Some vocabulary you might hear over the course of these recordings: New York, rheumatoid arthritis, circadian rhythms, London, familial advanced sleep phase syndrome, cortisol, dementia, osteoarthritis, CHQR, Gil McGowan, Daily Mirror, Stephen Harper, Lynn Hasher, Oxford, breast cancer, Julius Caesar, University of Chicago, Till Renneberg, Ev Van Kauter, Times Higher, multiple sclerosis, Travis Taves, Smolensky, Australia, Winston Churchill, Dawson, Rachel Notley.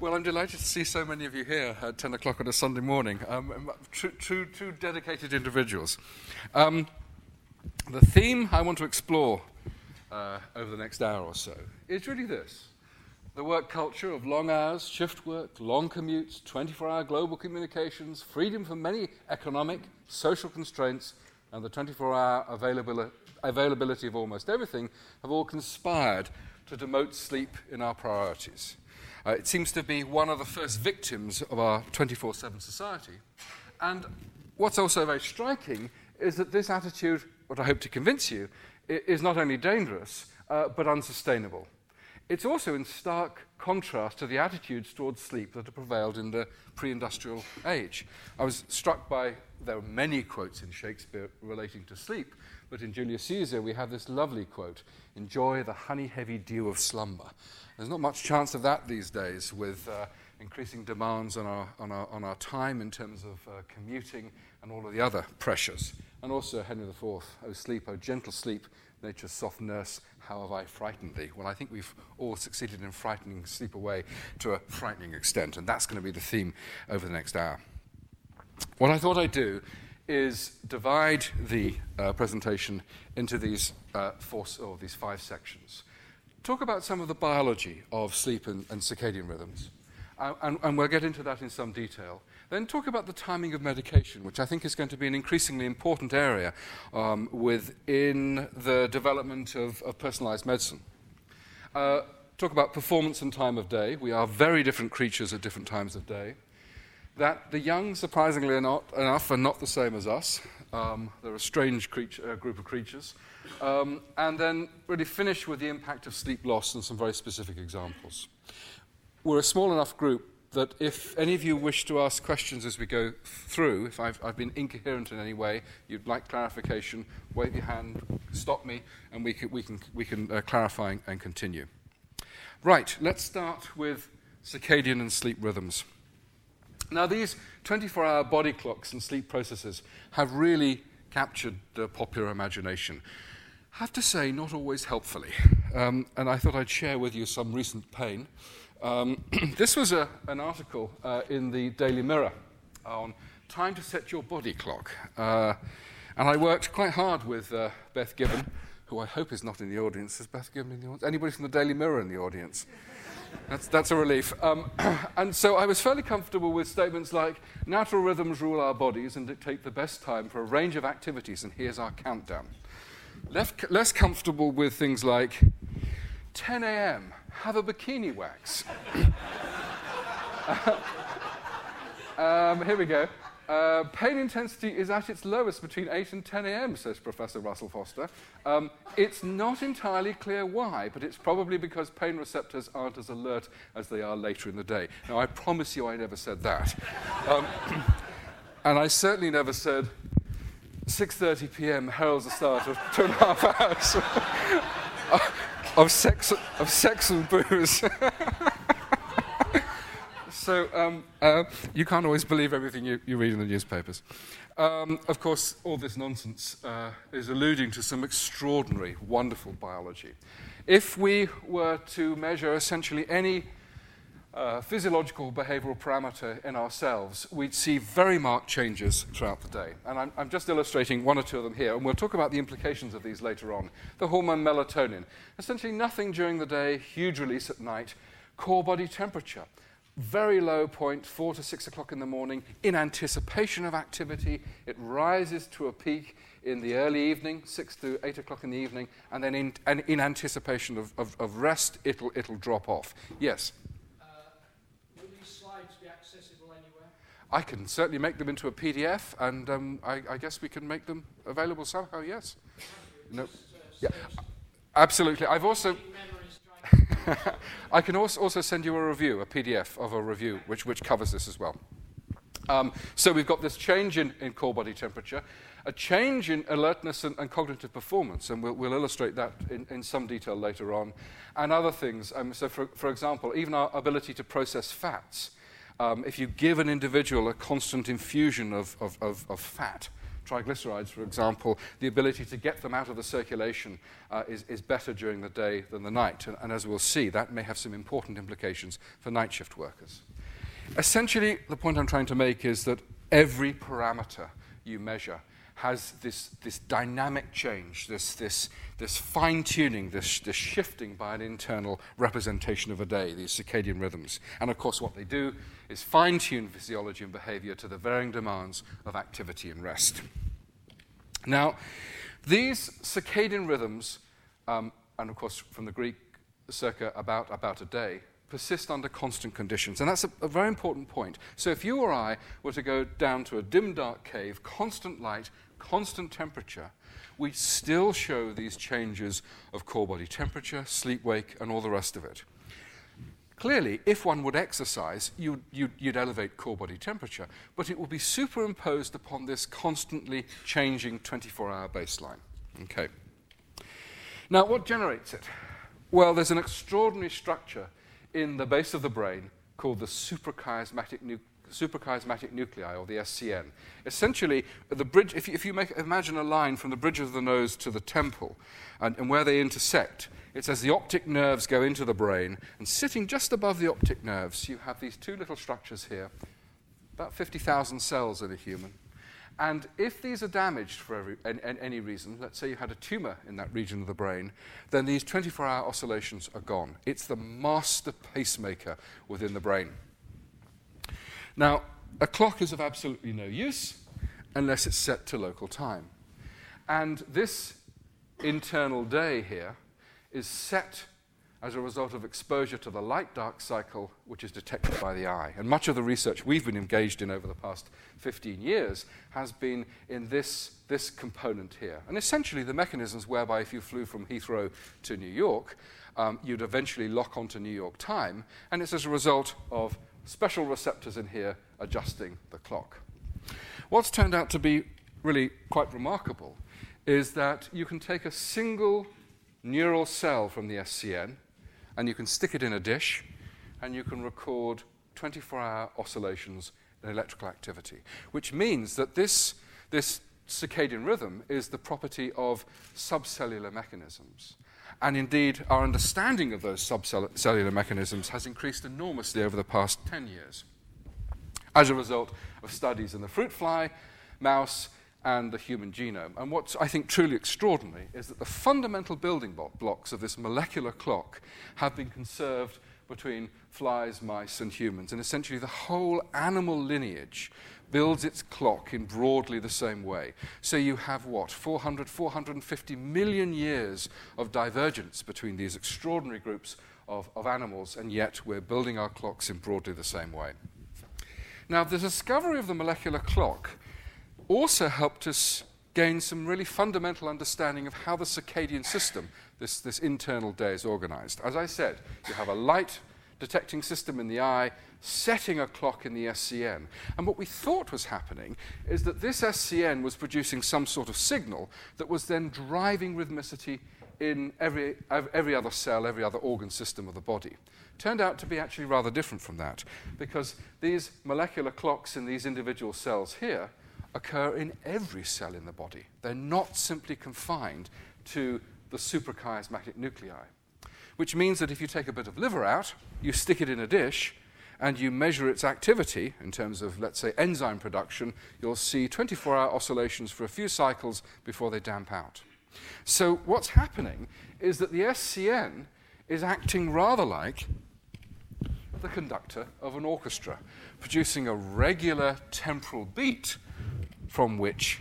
Well, I'm delighted to see so many of you here at 10 o'clock on a Sunday morning. Two dedicated individuals. The theme I want to explore over the next hour or so is really this: the work culture of long hours, shift work, long commutes, 24-hour global communications, freedom from many economic, social constraints, and the 24-hour availability of almost everything have all conspired to demote sleep in our priorities. It seems to be one of the first victims of our 24/7 society. And what's also very striking is that this attitude, what I hope to convince you, is not only dangerous, but unsustainable. It's also in stark contrast to the attitudes towards sleep that have prevailed in the pre-industrial age. I was struck by, there are many quotes in Shakespeare relating to sleep, but in Julius Caesar we have this lovely quote, "Enjoy the honey-heavy dew of slumber." There's not much chance of that these days with increasing demands on our time in terms of commuting and all of the other pressures. And also Henry IV, "O sleep, O gentle sleep, nature's soft nurse, how have I frightened thee?" Well, I think we've all succeeded in frightening sleep away to a frightening extent, and that's going to be the theme over the next hour. What I thought I'd do is divide the presentation into these five sections. Talk about some of the biology of sleep and circadian rhythms, and we'll get into that in some detail. Then talk about the timing of medication, which I think is going to be an increasingly important area within the development of personalized medicine. Talk about performance and time of day. We are very different creatures at different times of day. That the young, surprisingly enough, are not the same as us. They're a strange group of creatures. And then really finish with the impact of sleep loss and some very specific examples. We're a small enough group that if any of you wish to ask questions as we go through, if I've been incoherent in any way, you'd like clarification, wave your hand, stop me, and we can clarify and continue. Right, let's start with circadian and sleep rhythms. Now, these 24-hour body clocks and sleep processes have really captured the popular imagination. I have to say, not always helpfully. And I thought I'd share with you some recent pain. This was an article in the Daily Mirror on time to set your body clock. And I worked quite hard with Beth Gibbon, who I hope is not in the audience. Is Beth Gibbon in the audience? Anybody from the Daily Mirror in the audience? That's a relief. And so I was fairly comfortable with statements like, "Natural rhythms rule our bodies and dictate the best time for a range of activities, and here's our countdown." Less comfortable with things like, 10 a.m., have a bikini wax. Here we go. Pain intensity is at its lowest between 8 and 10 a.m., says Professor Russell Foster. It's not entirely clear why, but it's probably because pain receptors aren't as alert as they are later in the day. Now, I promise you I never said that. And I certainly never said 6:30 p.m. heralds the start of 2.5 hours of sex and booze. So you can't always believe everything you read in the newspapers. Of course, all this nonsense is alluding to some extraordinary, wonderful biology. If we were to measure essentially any physiological behavioral parameter in ourselves, we'd see very marked changes throughout the day. And I'm just illustrating one or two of them here, and we'll talk about the implications of these later on. The hormone melatonin. Essentially nothing during the day, huge release at night. Core body temperature. Very low point, 4 to 6 o'clock in the morning, in anticipation of activity. It rises to a peak in the early evening, 6 to 8 o'clock in the evening, and then in anticipation of rest, it'll drop off. Yes? Will these slides be accessible anywhere? I can certainly make them into a PDF, and I guess we can make them available somehow, yes. No. Yeah. Absolutely. I've also... I can also send you a review, a PDF of a review, which covers this as well. So we've got this change in core body temperature, a change in alertness and cognitive performance, and we'll illustrate that in some detail later on, and other things. So, for example, even our ability to process fats. If you give an individual a constant infusion of fat, triglycerides, for example, the ability to get them out of the circulation is better during the day than the night. And as we'll see, that may have some important implications for night shift workers. Essentially, the point I'm trying to make is that every parameter you measure has this dynamic change, this fine-tuning, this shifting by an internal representation of a day, these circadian rhythms. And, of course, what they do is fine-tune physiology and behavior to the varying demands of activity and rest. Now, these circadian rhythms, and, of course, from the Greek, circa about a day, persist under constant conditions. And that's a very important point. So if you or I were to go down to a dim, dark cave, constant light, constant temperature, we still show these changes of core body temperature, sleep-wake, and all the rest of it. Clearly, if one would exercise, you'd elevate core body temperature, but it will be superimposed upon this constantly changing 24-hour baseline. Okay. Now, what generates it? Well, there's an extraordinary structure in the base of the brain called the suprachiasmatic nuclei, or the SCN. Essentially, the bridge, if you imagine a line from the bridge of the nose to the temple and where they intersect, it's as the optic nerves go into the brain, and sitting just above the optic nerves, you have these two little structures here, about 50,000 cells in a human. And if these are damaged for any reason, let's say you had a tumor in that region of the brain, then these 24-hour oscillations are gone. It's the master pacemaker within the brain. Now, a clock is of absolutely no use unless it's set to local time. And this internal day here is set as a result of exposure to the light-dark cycle, which is detected by the eye. And much of the research we've been engaged in over the past 15 years has been in this component here. And essentially the mechanisms whereby if you flew from Heathrow to New York, you'd eventually lock onto New York time, and it's as a result of special receptors in here adjusting the clock. What's turned out to be really quite remarkable is that you can take a single neural cell from the SCN, and you can stick it in a dish, and you can record 24-hour oscillations in electrical activity, which means that this circadian rhythm is the property of subcellular mechanisms. And indeed, our understanding of those subcellular mechanisms has increased enormously over the past 10 years as a result of studies in the fruit fly, mouse, and the human genome. And what's, I think, truly extraordinary is that the fundamental building blocks of this molecular clock have been conserved between flies, mice, and humans. And essentially the whole animal lineage builds its clock in broadly the same way. So you have, 450 million years of divergence between these extraordinary groups of animals, and yet we're building our clocks in broadly the same way. Now, the discovery of the molecular clock also helped us gain some really fundamental understanding of how the circadian system, this internal day, is organized. As I said, you have a light-detecting system in the eye setting a clock in the SCN. And what we thought was happening is that this SCN was producing some sort of signal that was then driving rhythmicity in every other cell, every other organ system of the body. Turned out to be actually rather different from that, because these molecular clocks in these individual cells here occur in every cell in the body. They're not simply confined to the suprachiasmatic nuclei, which means that if you take a bit of liver out, you stick it in a dish, and you measure its activity in terms of, let's say, enzyme production, you'll see 24-hour oscillations for a few cycles before they damp out. So what's happening is that the SCN is acting rather like the conductor of an orchestra, producing a regular temporal beat from which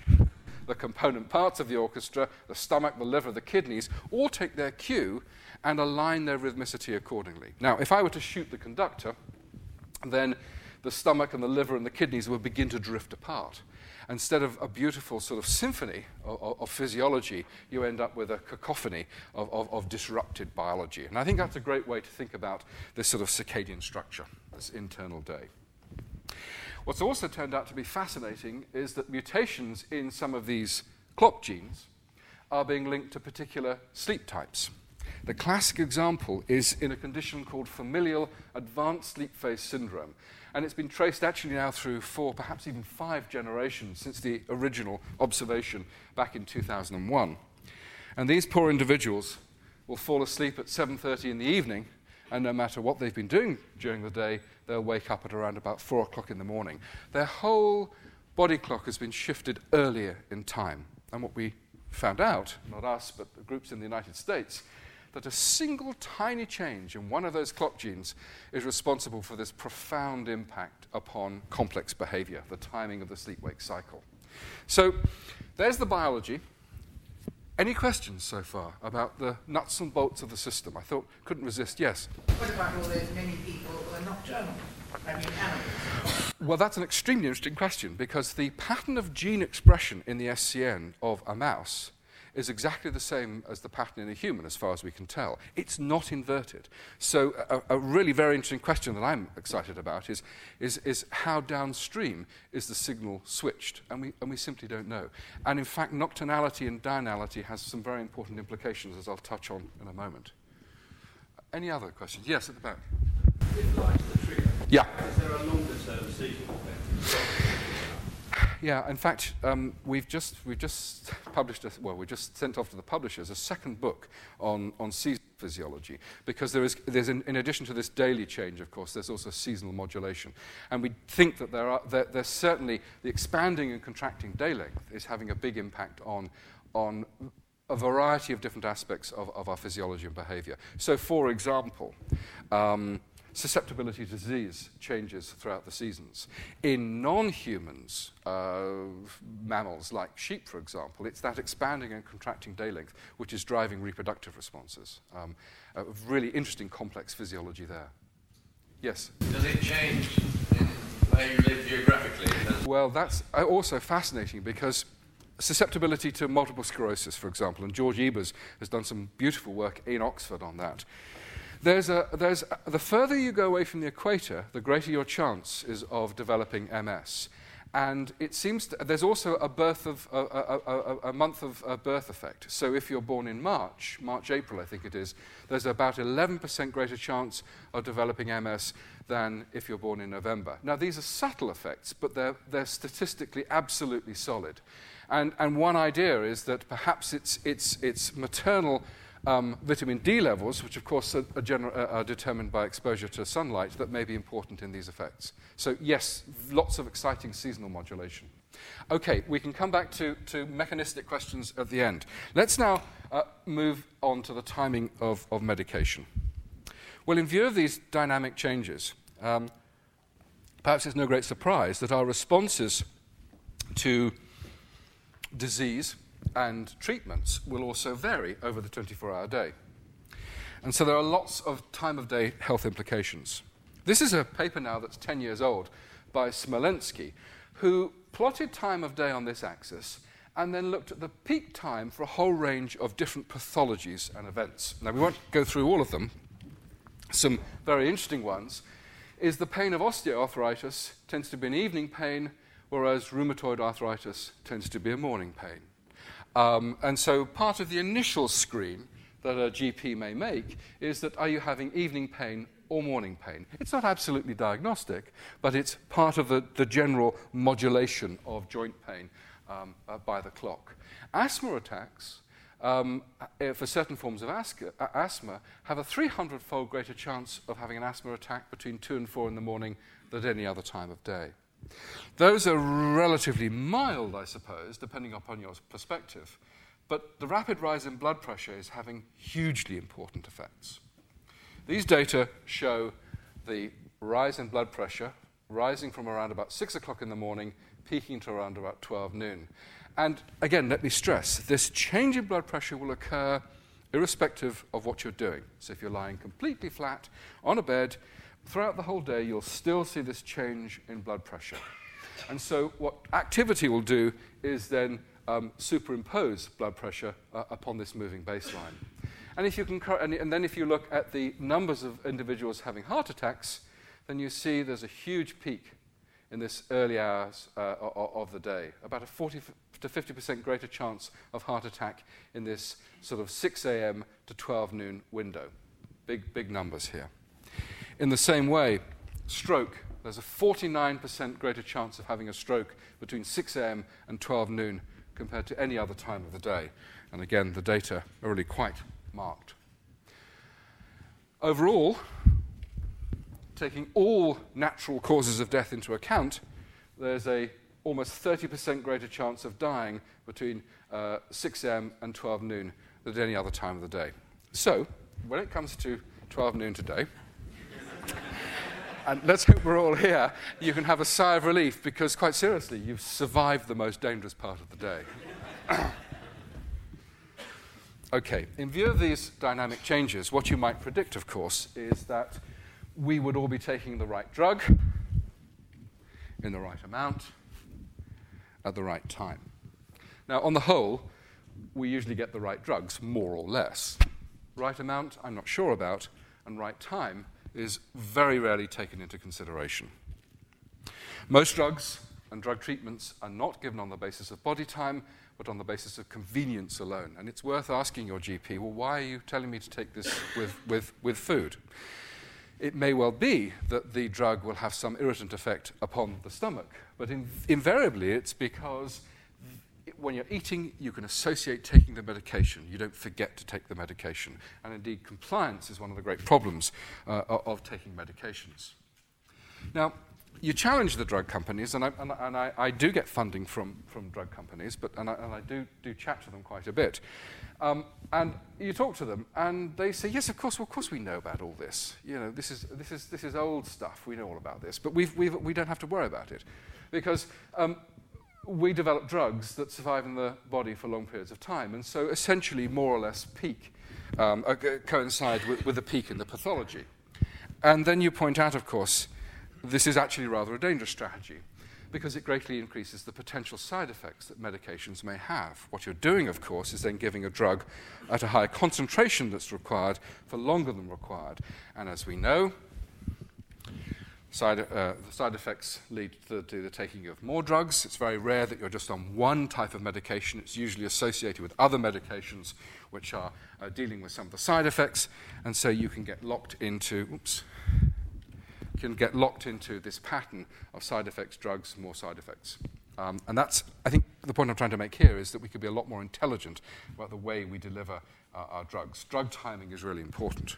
the component parts of the orchestra, the stomach, the liver, the kidneys, all take their cue and align their rhythmicity accordingly. Now, if I were to shoot the conductor, then the stomach and the liver and the kidneys would begin to drift apart. Instead of a beautiful sort of symphony of physiology, you end up with a cacophony of disrupted biology. And I think that's a great way to think about this sort of circadian structure, this internal day. What's also turned out to be fascinating is that mutations in some of these clock genes are being linked to particular sleep types. The classic example is in a condition called familial advanced sleep phase syndrome. And it's been traced actually now through 4, perhaps even 5 generations since the original observation back in 2001. And these poor individuals will fall asleep at 7:30 in the evening, and no matter what they've been doing during the day, they'll wake up at around about 4 o'clock in the morning. Their whole body clock has been shifted earlier in time. And what we found out, not us, but the groups in the United States, that a single tiny change in one of those clock genes is responsible for this profound impact upon complex behavior, the timing of the sleep-wake cycle. So there's the biology. Any questions so far about the nuts and bolts of the system? I thought, couldn't resist, yes? What about all those many people who are nocturnal? I mean, animals. Well, that's an extremely interesting question, because the pattern of gene expression in the SCN of a mouse is exactly the same as the pattern in a human, as far as we can tell. It's not inverted. So a really very interesting question that I'm excited about is how downstream is the signal switched? And we simply don't know. And in fact, nocturnality and diurnality has some very important implications, as I'll touch on in a moment. Any other questions? Yes, at the back. With light to the trigger, yeah. Is there a longer-term seasonal effect? Yeah, in fact, we've just published we just sent off to the publishers a second book on seasonal physiology, because there's in addition to this daily change, of course, there's also seasonal modulation, and we think that there's certainly the expanding and contracting day length is having a big impact on a variety of different aspects of our physiology and behaviour. So, for example, susceptibility to disease changes throughout the seasons. In non-humans, mammals like sheep, for example, it's that expanding and contracting day length which is driving reproductive responses. A really interesting complex physiology there. Yes? Does it change where you live geographically? Well, that's also fascinating, because susceptibility to multiple sclerosis, for example, and George Ebers has done some beautiful work in Oxford on that. The further you go away from the equator, the greater your chance is of developing MS. And it seems there's also a month of birth effect. So if you're born in March, April, I think it is, there's about 11% greater chance of developing MS than if you're born in November. Now, these are subtle effects, but they're statistically absolutely solid. And one idea is that perhaps it's maternal vitamin D levels, which of course are determined by exposure to sunlight, that may be important in these effects. So yes, lots of exciting seasonal modulation. Okay, we can come back to mechanistic questions at the end. Let's now move on to the timing of medication. Well, in view of these dynamic changes, perhaps it's no great surprise that our responses to disease and treatments will also vary over the 24-hour day. And so there are lots of time-of-day health implications. This is a paper now that's 10 years old by Smolensky, who plotted time of day on this axis and then looked at the peak time for a whole range of different pathologies and events. Now, we won't go through all of them. Some very interesting ones is the pain of osteoarthritis tends to be an evening pain, whereas rheumatoid arthritis tends to be a morning pain. And so part of the initial screen that a GP may make is that, are you having evening pain or morning pain? It's not absolutely diagnostic, but it's part of the general modulation of joint pain by the clock. Asthma attacks, for certain forms of asthma, have a 300-fold greater chance of having an asthma attack between 2 and 4 in the morning than any other time of day. Those are relatively mild, I suppose, depending upon your perspective, but the rapid rise in blood pressure is having hugely important effects. These data show the rise in blood pressure rising from around about 6 o'clock in the morning, peaking to around about 12 noon. And again, let me stress, this change in blood pressure will occur irrespective of what you're doing. So if you're lying completely flat on a bed, throughout the whole day, you'll still see this change in blood pressure. And so what activity will do is then superimpose blood pressure upon this moving baseline. And if you can, and then if you look at the numbers of individuals having heart attacks, then you see there's a huge peak in this early hours of the day, about a 40 to 50% greater chance of heart attack in this sort of 6 a.m. to 12 noon window. Big numbers here. In the same way, stroke, there's a 49% greater chance of having a stroke between 6 a.m. and 12 noon compared to any other time of the day. And again, the data are really quite marked. Overall, taking all natural causes of death into account, there's a almost 30% greater chance of dying between 6 a.m. and 12 noon than at any other time of the day. So, when it comes to 12 noon today, and let's hope we're all here, you can have a sigh of relief because, quite seriously, you've survived the most dangerous part of the day. Okay, in view of these dynamic changes, what you might predict, of course, is that we would all be taking the right drug in the right amount at the right time. Now, on the whole, we usually get the right drugs, more or less. Right amount, I'm not sure about, and right time is very rarely taken into consideration. Most drugs and drug treatments are not given on the basis of body time, but on the basis of convenience alone. And it's worth asking your GP, well, why are you telling me to take this with food? It may well be that the drug will have some irritant effect upon the stomach, but invariably it's because when you're eating, you can associate taking the medication. You don't forget to take the medication. And indeed, compliance is one of the great problems of taking medications. Now, you challenge the drug companies, and I do get funding from drug companies, and I do chat to them quite a bit. And you talk to them, and they say, "Yes, of course, we know about all this. You know, this is old stuff. We know all about this, but we don't have to worry about it, because we develop drugs that survive in the body for long periods of time, and so essentially, more or less, peak coincide with the peak in the pathology. And then you point out, of course." This is actually rather a dangerous strategy because it greatly increases the potential side effects that medications may have. What you're doing, of course, is then giving a drug at a higher concentration that's required for longer than required. And as we know, the side effects lead to the taking of more drugs. It's very rare that you're just on one type of medication. It's usually associated with other medications which are dealing with some of the side effects. And so you can get locked into this pattern of side effects, drugs, more side effects. And that's, I think, the point I'm trying to make here is that we could be a lot more intelligent about the way we deliver our drugs. Drug timing is really important.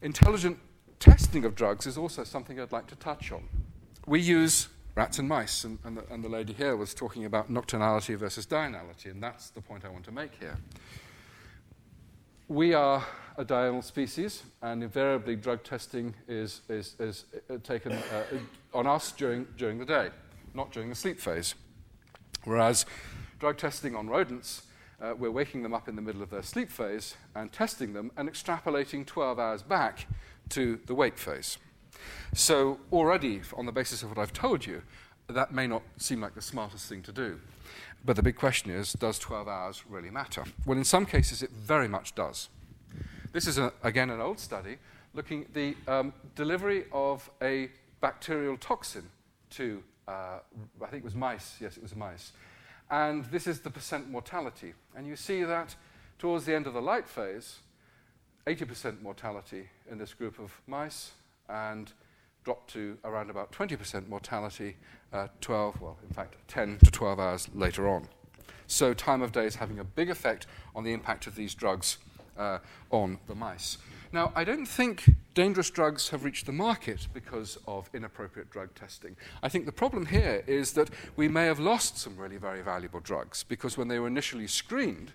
Intelligent testing of drugs is also something I'd like to touch on. We use rats and mice, and the lady here was talking about nocturnality versus diurnality, and that's the point I want to make here. We are a diurnal species, and invariably drug testing is taken on us during the day, not during the sleep phase. Whereas drug testing on rodents, we're waking them up in the middle of their sleep phase and testing them and extrapolating 12 hours back to the wake phase. So already, on the basis of what I've told you, that may not seem like the smartest thing to do. But the big question is, does 12 hours really matter? Well, in some cases, it very much does. This is, again, an old study looking at the delivery of a bacterial toxin to, I think it was mice. Yes, it was mice. And this is the percent mortality. And you see that towards the end of the light phase, 80% mortality in this group of mice, and dropped to around about 20% mortality 10 to 12 hours later on. So time of day is having a big effect on the impact of these drugs on the mice. Now, I don't think dangerous drugs have reached the market because of inappropriate drug testing. I think the problem here is that we may have lost some really very valuable drugs because when they were initially screened,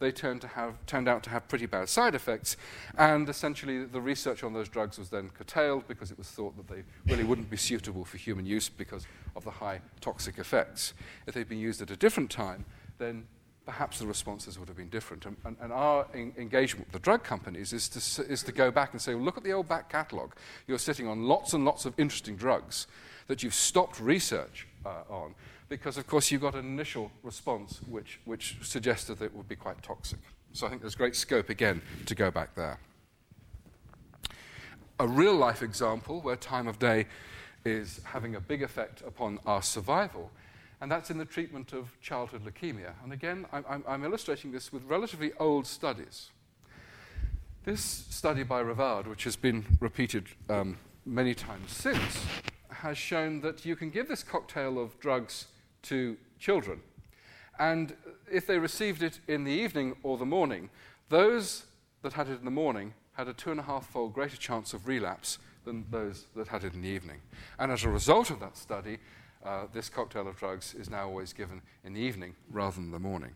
they turned out to have pretty bad side effects, and essentially the research on those drugs was then curtailed because it was thought that they really wouldn't be suitable for human use because of the high toxic effects. If they'd been used at a different time, then perhaps the responses would have been different. And our engagement with the drug companies is to go back and say, well, look at the old back catalogue. You're sitting on lots and lots of interesting drugs that you've stopped research on, because, of course, you got an initial response which suggested that it would be quite toxic. So I think there's great scope, again, to go back there. A real-life example where time of day is having a big effect upon our survival, and that's in the treatment of childhood leukemia. And again, I'm illustrating this with relatively old studies. This study by Rivard, which has been repeated many times since, has shown that you can give this cocktail of drugs to children. And if they received it in the evening or the morning, those that had it in the morning had a 2.5-fold greater chance of relapse than those that had it in the evening. And as a result of that study, this cocktail of drugs is now always given in the evening rather than the morning.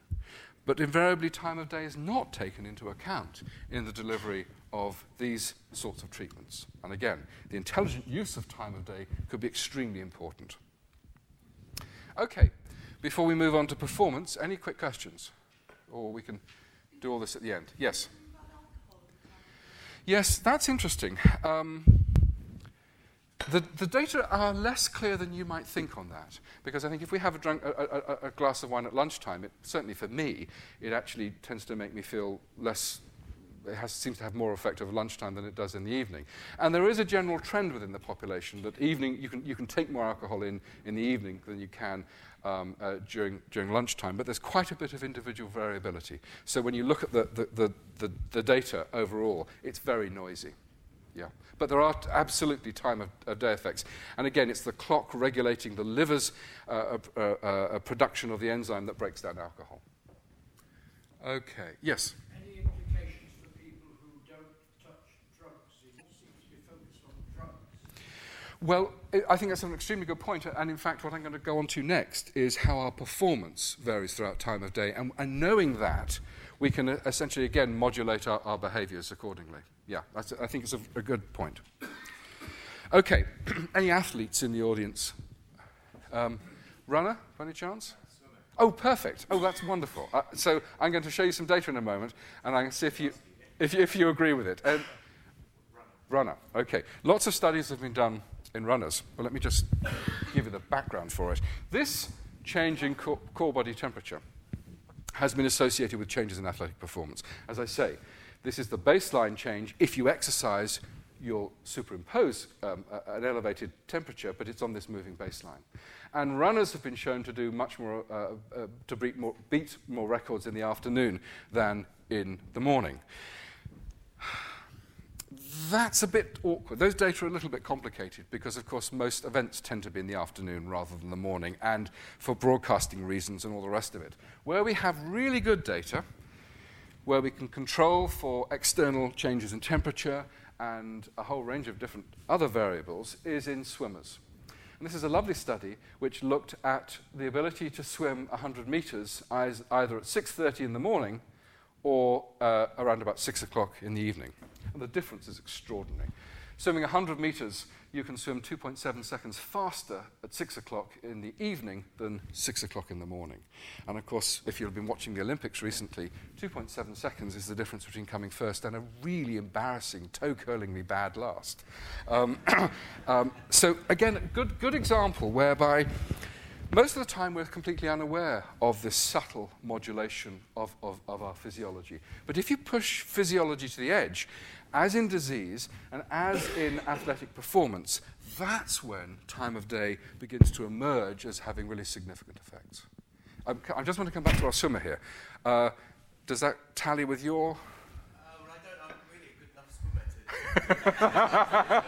But invariably, time of day is not taken into account in the delivery of these sorts of treatments. And again, the intelligent use of time of day could be extremely important. Okay, before we move on to performance, any quick questions? Or we can do all this at the end. Yes? Yes, that's interesting. The data are less clear than you might think on that, because I think if we have a glass of wine at lunchtime, it, certainly for me, it actually tends to make me feel less, seems to have more effect over lunchtime than it does in the evening. And there is a general trend within the population that evening you can take more alcohol in the evening than you can during lunchtime, but there's quite a bit of individual variability. So when you look at the data overall, it's very noisy. Yeah, but there are absolutely time of day effects. And again, it's the clock regulating the liver's production of the enzyme that breaks down alcohol. Okay, yes? Any implications for people who don't touch drugs? It seems to be focused on drugs. Well, I think that's an extremely good point. And in fact, what I'm going to go on to next is how our performance varies throughout time of day. And knowing that, we can essentially, again, modulate our behaviours accordingly. Yeah, I think it's a good point. Okay, any athletes in the audience? Runner, by any chance? Oh, perfect. Oh, that's wonderful. So I'm going to show you some data in a moment, and I'm going to see if you agree with it. Runner, okay. Lots of studies have been done in runners. Well, let me just give you the background for it. This change in core body temperature has been associated with changes in athletic performance. As I say, this is the baseline change. If you exercise, you'll superimpose an elevated temperature, but it's on this moving baseline. And runners have been shown to do much more, to beat more records in the afternoon than in the morning. That's a bit awkward. Those data are a little bit complicated because, of course, most events tend to be in the afternoon rather than the morning, and for broadcasting reasons and all the rest of it. Where we have really good data, where we can control for external changes in temperature and a whole range of different other variables, is in swimmers. And this is a lovely study which looked at the ability to swim 100 metres either at 6:30 in the morning or around about 6 o'clock in the evening. And the difference is extraordinary. Swimming 100 metres, you can swim 2.7 seconds faster at 6 o'clock in the evening than 6 o'clock in the morning. And of course, if you've been watching the Olympics recently, 2.7 seconds is the difference between coming first and a really embarrassing, toe-curlingly bad last. So again, a good example whereby most of the time we're completely unaware of this subtle modulation of our physiology. But if you push physiology to the edge, as in disease and as in athletic performance, that's when time of day begins to emerge as having really significant effects. I just want to come back to our swimmer here. Does that tally with your? Well, I'm really a good enough swimmer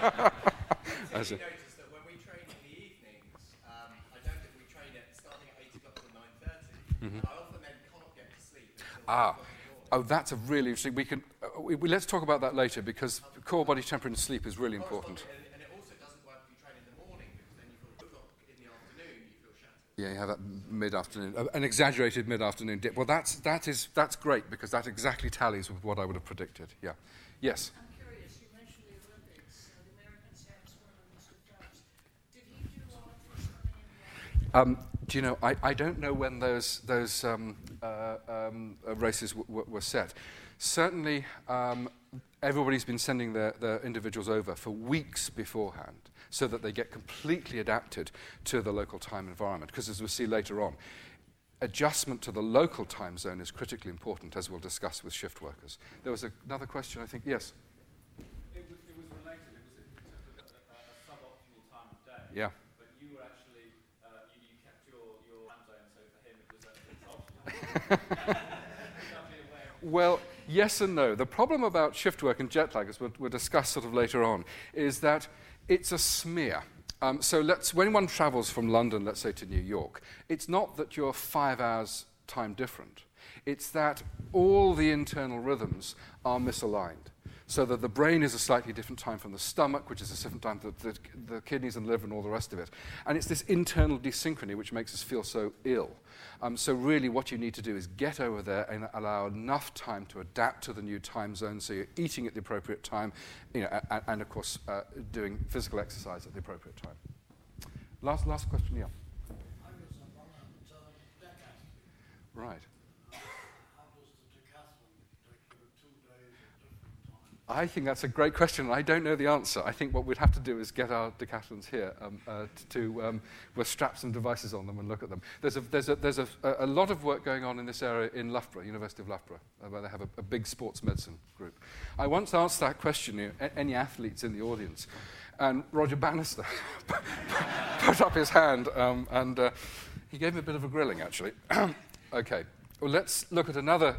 to notice that when we train in the evenings, I don't think we train starting at 8 o'clock till 9:30. Mm-hmm. I often then can't get to sleep until Oh, that's a really interesting. Let's talk about that later, because core body temperature and sleep is really important. And it also doesn't work if you train in the morning, because then you feel good in the afternoon, you feel shattered. Yeah, you have that mid-afternoon, an exaggerated mid-afternoon dip. Well, that's great, because that exactly tallies with what I would have predicted. Yeah. Yes. I'm curious. You mentioned the Olympics. The American swimmers, Mr. Phelps. Did he do all of this swimming? Do you know? I don't know when those races were set. Certainly, everybody's been sending their individuals over for weeks beforehand so that they get completely adapted to the local time environment, because as we'll see later on, adjustment to the local time zone is critically important, as we'll discuss with shift workers. There was another question, I think. Yes? It was related. It was a suboptimal time of day. Yeah. Well, Yes and no. The problem about shift work and jet lag, as we'll discuss sort of later on, is that it's a smear. When one travels from London, let's say, to New York, it's not that you're 5 hours time different. It's that all the internal rhythms are misaligned, so that the brain is a slightly different time from the stomach, which is a different time from the kidneys and liver and all the rest of it. And it's this internal desynchrony which makes us feel so ill. So really what you need to do is get over there and allow enough time to adapt to the new time zone, so you're eating at the appropriate time, and of course, doing physical exercise at the appropriate time. Last question, yeah. Right. I think that's a great question, and I don't know the answer. I think what we'd have to do is get our decathlons here we'll strap some devices on them and look at them. There's a lot of work going on in this area in Loughborough, University of Loughborough, where they have a big sports medicine group. I once asked that question, any athletes in the audience, and Roger Bannister put up his hand, and he gave me a bit of a grilling, actually. Okay, well, let's look at another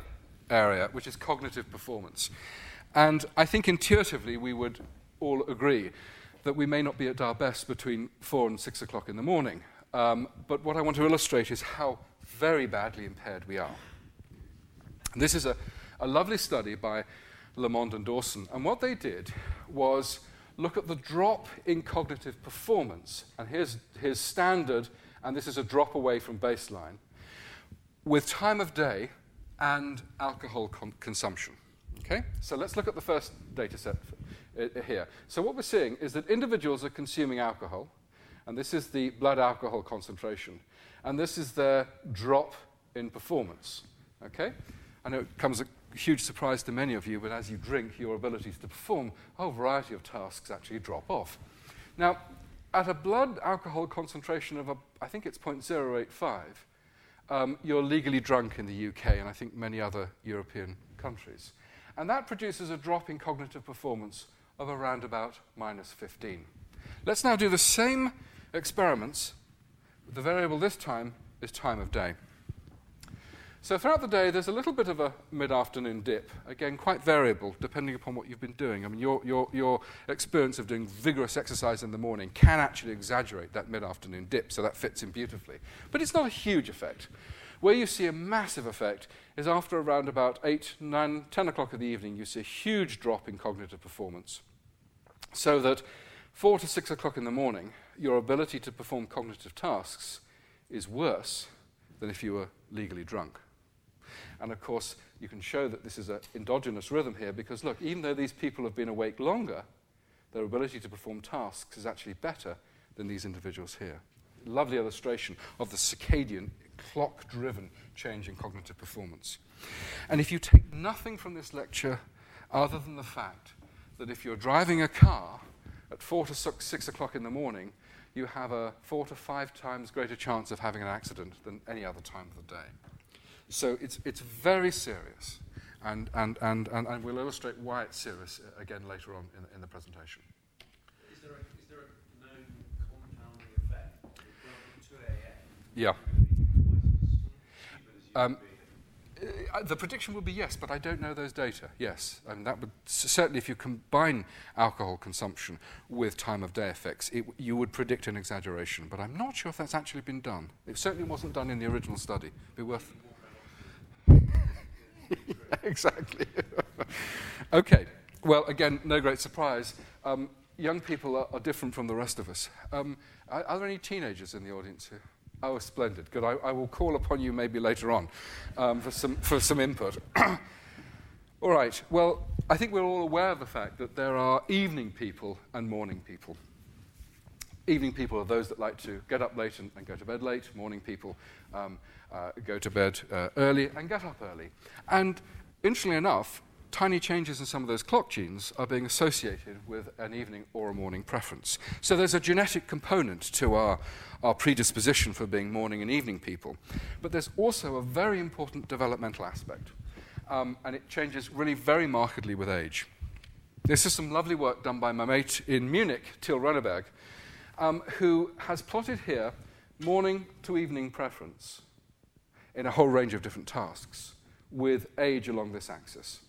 area, which is cognitive performance. And I think intuitively we would all agree that we may not be at our best between 4 and 6 o'clock in the morning. But what I want to illustrate is how very badly impaired we are. And this is a lovely study by Lamond and Dawson. And what they did was look at the drop in cognitive performance. And here's standard, and this is a drop away from baseline, with time of day and alcohol consumption. Okay, so let's look at the first data set here. So what we're seeing is that individuals are consuming alcohol, and this is the blood alcohol concentration, and this is their drop in performance. Okay, I know it comes a huge surprise to many of you, but as you drink, your abilities to perform a whole variety of tasks actually drop off. Now, at a blood alcohol concentration of, I think it's 0.085, you're legally drunk in the UK and I think many other European countries. And that produces a drop in cognitive performance of around about minus 15. Let's now do the same experiments. The variable this time is time of day. So throughout the day, there's a little bit of a mid-afternoon dip. Again, quite variable, depending upon what you've been doing. I mean, your experience of doing vigorous exercise in the morning can actually exaggerate that mid-afternoon dip, so that fits in beautifully. But it's not a huge effect. Where you see a massive effect is after around about 8, 9, 10 o'clock in the evening, you see a huge drop in cognitive performance, so that 4 to 6 o'clock in the morning, your ability to perform cognitive tasks is worse than if you were legally drunk. And of course, you can show that this is an endogenous rhythm here, because look, even though these people have been awake longer, their ability to perform tasks is actually better than these individuals here. Lovely illustration of the circadian clock-driven change in cognitive performance. And if you take nothing from this lecture other than the fact that if you're driving a car at 4 to 6 o'clock in the morning, you have a 4 to 5 times greater chance of having an accident than any other time of the day. So it's very serious, and we'll illustrate why it's serious again later on in the presentation. Is there a known compounding effect? Yeah. The prediction would be yes, but I don't know those data. Yes, I mean, that would certainly, if you combine alcohol consumption with time of day effects, you would predict an exaggeration. But I'm not sure if that's actually been done. It certainly wasn't done in the original study. Be worth. Exactly. Okay. Well, again, no great surprise. Young people are different from the rest of us. Are there any teenagers in the audience here? Oh, splendid. Good. I will call upon you maybe later on for some input. All right. Well, I think we're all aware of the fact that there are evening people and morning people. Evening people are those that like to get up late and go to bed late. Morning people go to bed early and get up early. And interestingly enough, tiny changes in some of those clock genes are being associated with an evening or a morning preference. So there's a genetic component to our predisposition for being morning and evening people. But there's also a very important developmental aspect, and it changes really very markedly with age. This is some lovely work done by my mate in Munich, Till Renneberg, who has plotted here morning to evening preference in a whole range of different tasks with age along this axis.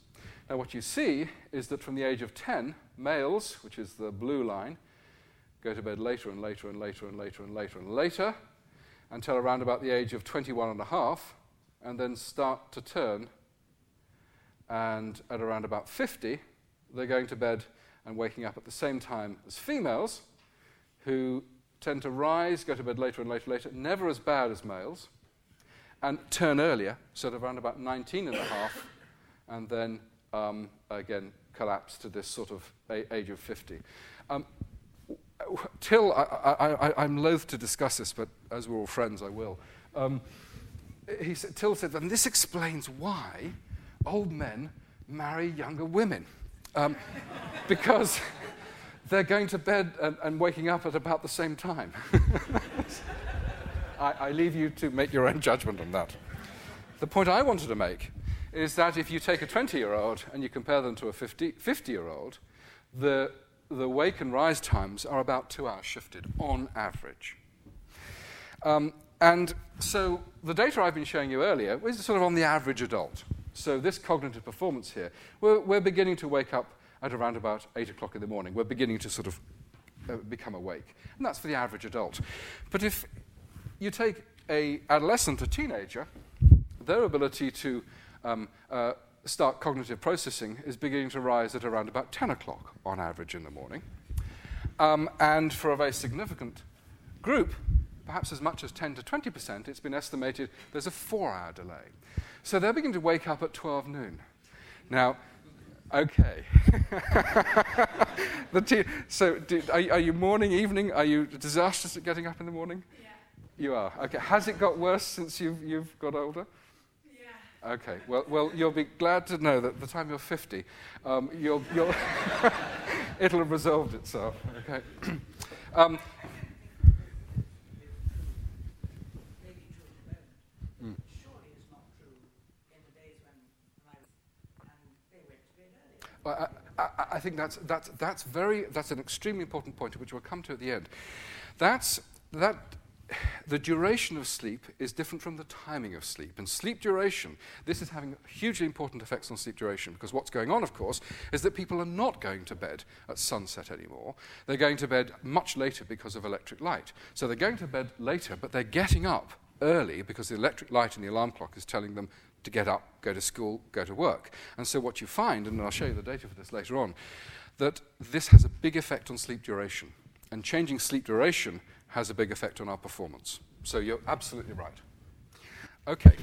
Now what you see is that from the age of 10, males, which is the blue line, go to bed later and later and later and later and later and later until around about the age of 21 and a half, and then start to turn. And at around about 50, they're going to bed and waking up at the same time as females, who tend to rise, go to bed later and later, never as bad as males, and turn earlier, sort of around about 19 and a half, and then again collapse to this sort of age of 50. Till I'm loath to discuss this, but as we're all friends, I will. Till said, and this explains why old men marry younger women, because they're going to bed and waking up at about the same time. I leave you to make your own judgment on that. The point I wanted to make is that if you take a 20-year-old and you compare them to a 50-year-old, the wake and rise times are about 2 hours shifted on average. And so the data I've been showing you earlier was sort of on the average adult. So this cognitive performance here, we're beginning to wake up at around about 8 o'clock in the morning. We're beginning to sort of become awake. And that's for the average adult. But if you take an adolescent, a teenager, their ability to start cognitive processing is beginning to rise at around about 10 o'clock on average in the morning. And for a very significant group, perhaps as much as 10 to 20%, it's been estimated there's a 4-hour delay. So they're beginning to wake up at 12 noon. Now, okay. Are you morning, evening? Are you disastrous at getting up in the morning? Yeah. You are. Okay. Has it got worse since you've got older? Yeah. Okay. Well, you'll be glad to know that by the time you're 50, you'll it'll have resolved itself. Okay. I think that's an extremely important point, which we'll come to at the end. The duration of sleep is different from the timing of sleep. And sleep duration, this is having hugely important effects on sleep duration, because what's going on, of course, is that people are not going to bed at sunset anymore. They're going to bed much later because of electric light. So they're going to bed later, but they're getting up early because the electric light and the alarm clock is telling them to get up, go to school, go to work. And so what you find, and I'll show you the data for this later on, that this has a big effect on sleep duration. And changing sleep duration has a big effect on our performance. So you're absolutely right. Okay.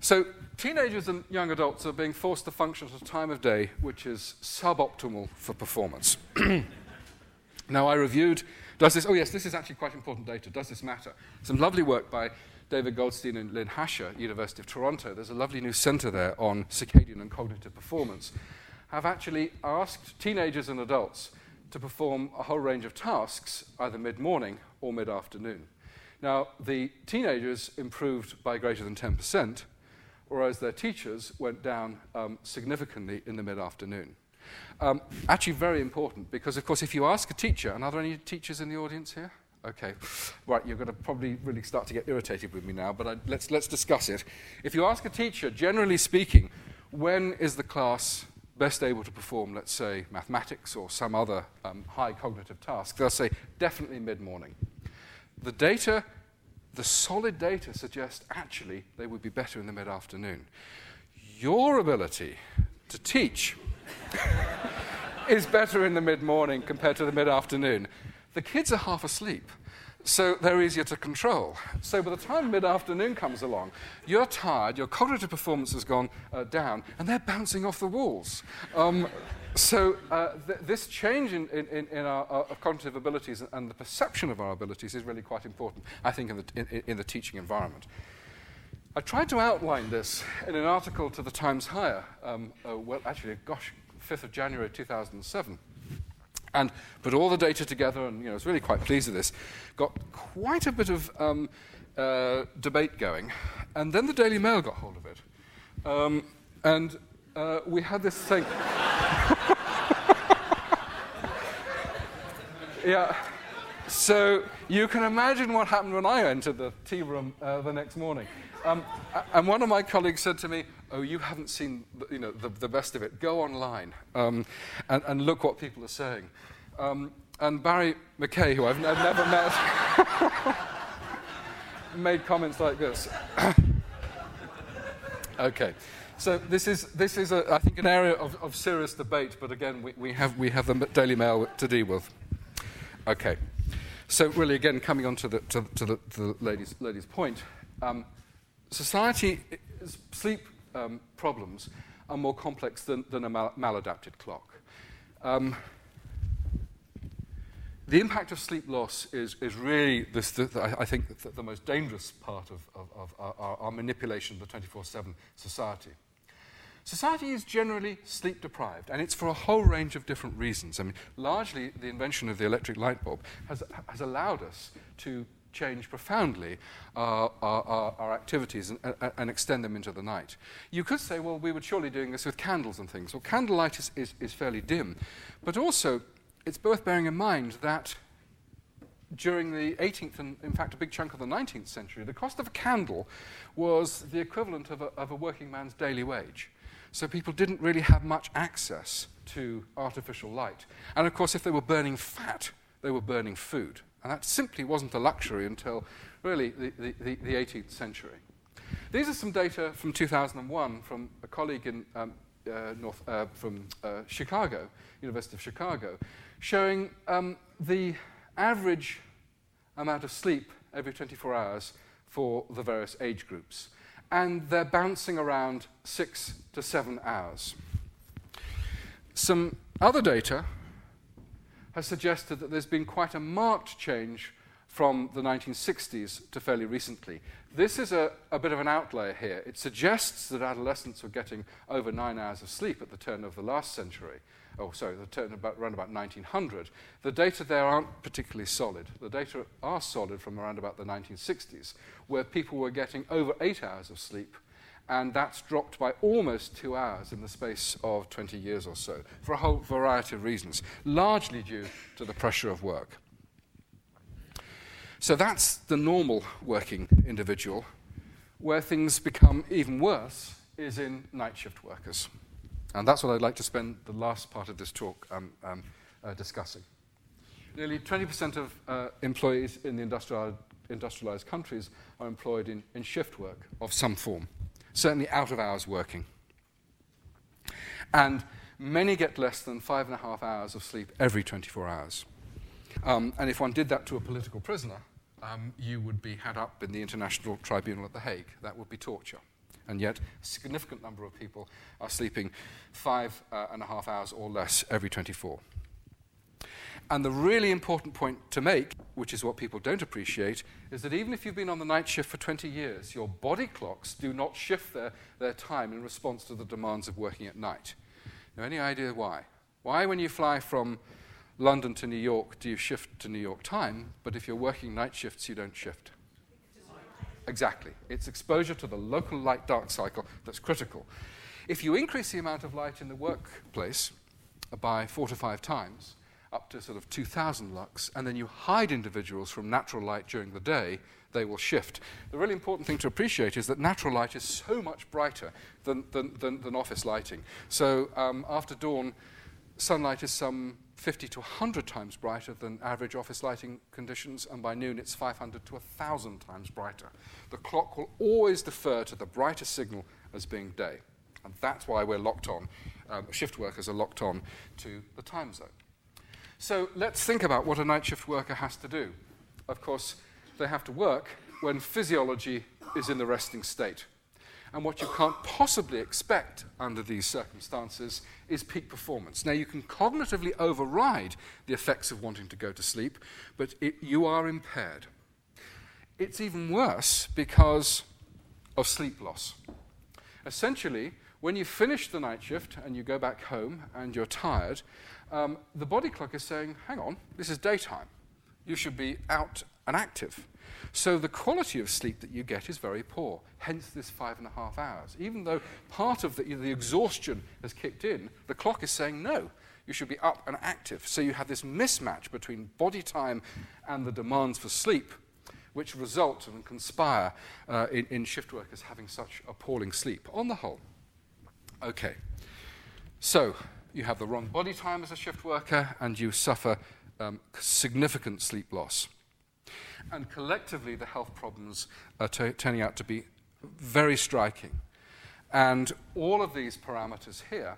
So teenagers and young adults are being forced to function at a time of day which is suboptimal for performance. Now I reviewed, this is actually quite important data. Does this matter? Some lovely work by David Goldstein and Lynn Hasher, University of Toronto. There's a lovely new centre there on circadian and cognitive performance. Have actually asked teenagers and adults to perform a whole range of tasks, either mid-morning or mid-afternoon. Now, the teenagers improved by greater than 10%, whereas their teachers went down significantly in the mid-afternoon. Actually very important, because, of course, if you ask a teacher, and are there any teachers in the audience here? Okay, right, you're going to probably really start to get irritated with me now, but let's discuss it. If you ask a teacher, generally speaking, when is the class best able to perform, let's say, mathematics or some other high cognitive task, they'll say definitely mid-morning. The solid data suggests actually they would be better in the mid-afternoon. Your ability to teach is better in the mid-morning compared to the mid-afternoon. The kids are half asleep, so they're easier to control. So by the time mid-afternoon comes along, you're tired, your cognitive performance has gone down, and they're bouncing off the walls. This change in our cognitive abilities and the perception of our abilities is really quite important, I think, in the teaching environment. I tried to outline this in an article to the Times Higher, 5th of January 2007. And put all the data together, and I was really quite pleased with this. Got quite a bit of debate going, and then the Daily Mail got hold of it, and we had this thing. Yeah. So you can imagine what happened when I entered the tea room the next morning. And one of my colleagues said to me, "Oh, you haven't seen the best of it. Go online and look what people are saying." And Barry McKay, who I've never met, made comments like this. Okay, so this is I think an area of serious debate, but again we have the Daily Mail to deal with. Okay, so really again coming on to the lady's point, sleep problems are more complex than a maladapted clock. The impact of sleep loss is really, the most dangerous part of our manipulation of the 24/7 society. Society is generally sleep deprived, and it's for a whole range of different reasons. I mean, largely the invention of the electric light bulb has allowed us to change profoundly our activities and extend them into the night. You could say, well, we were surely doing this with candles and things. Well, candlelight is fairly dim, but also, it's worth bearing in mind that during the 18th and, in fact, a big chunk of the 19th century, the cost of a candle was the equivalent of a working man's daily wage. So people didn't really have much access to artificial light. And, of course, if they were burning fat, they were burning food. And that simply wasn't a luxury until, really, the 18th century. These are some data from 2001 from a colleague in from Chicago, University of Chicago, showing the average amount of sleep every 24 hours for the various age groups. And they're bouncing around 6 to 7 hours. Some other data has suggested that there's been quite a marked change from the 1960s to fairly recently. This is a bit of an outlier here. It suggests that adolescents were getting over 9 hours of sleep at the turn of the last century. Around about 1900. The data there aren't particularly solid. The data are solid from around about the 1960s, where people were getting over 8 hours of sleep, and that's dropped by almost 2 hours in the space of 20 years or so, for a whole variety of reasons, largely due to the pressure of work. So that's the normal working individual. Where things become even worse is in night shift workers. And that's what I'd like to spend the last part of this talk discussing. Nearly 20% of employees in the industrialized countries are employed in shift work of some form, certainly out-of-hours working. And many get less than 5.5 hours of sleep every 24 hours. And if one did that to a political prisoner, you would be had up in the International Tribunal at The Hague. That would be torture. And yet, a significant number of people are sleeping 5.5 hours or less every 24. And the really important point to make, which is what people don't appreciate, is that even if you've been on the night shift for 20 years, your body clocks do not shift their time in response to the demands of working at night. Now, any idea why? Why, when you fly from London to New York, do you shift to New York time? But if you're working night shifts, you don't shift. Exactly. It's exposure to the local light-dark cycle that's critical. If you increase the amount of light in the workplace by 4 to 5 times, up to sort of 2,000 lux, and then you hide individuals from natural light during the day, they will shift. The really important thing to appreciate is that natural light is so much brighter than office lighting. So after dawn, sunlight is some 50 to 100 times brighter than average office lighting conditions, and by noon it's 500 to 1,000 times brighter. The clock will always defer to the brighter signal as being day, and that's why we're locked on, shift workers are locked on to the time zone. So let's think about what a night shift worker has to do. Of course, they have to work when physiology is in the resting state. And what you can't possibly expect under these circumstances is peak performance. Now, you can cognitively override the effects of wanting to go to sleep, but you are impaired. It's even worse because of sleep loss. Essentially, when you finish the night shift and you go back home and you're tired, the body clock is saying, hang on, this is daytime. You should be out and active. So the quality of sleep that you get is very poor, hence this 5.5 hours. Even though part of the exhaustion has kicked in, the clock is saying, no, you should be up and active. So you have this mismatch between body time and the demands for sleep, which result and conspire in shift workers having such appalling sleep on the whole. Okay, so you have the wrong body time as a shift worker, and you suffer significant sleep loss. And collectively, the health problems are turning out to be very striking. And all of these parameters here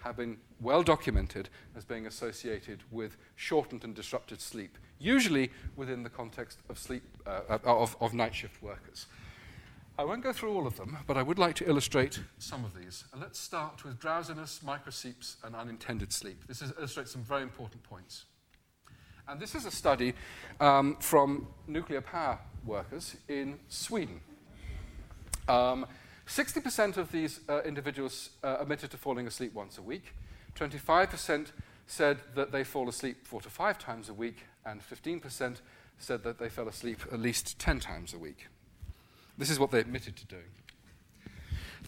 have been well documented as being associated with shortened and disrupted sleep, usually within the context of sleep of night shift workers. I won't go through all of them, but I would like to illustrate some of these. And let's start with drowsiness, microsleeps, and unintended sleep. This illustrates some very important points. And this is a study from nuclear power workers in Sweden. 60% of these individuals admitted to falling asleep once a week. 25% said that they fall asleep 4 to 5 times a week, and 15% said that they fell asleep at least 10 times a week. This is what they admitted to doing.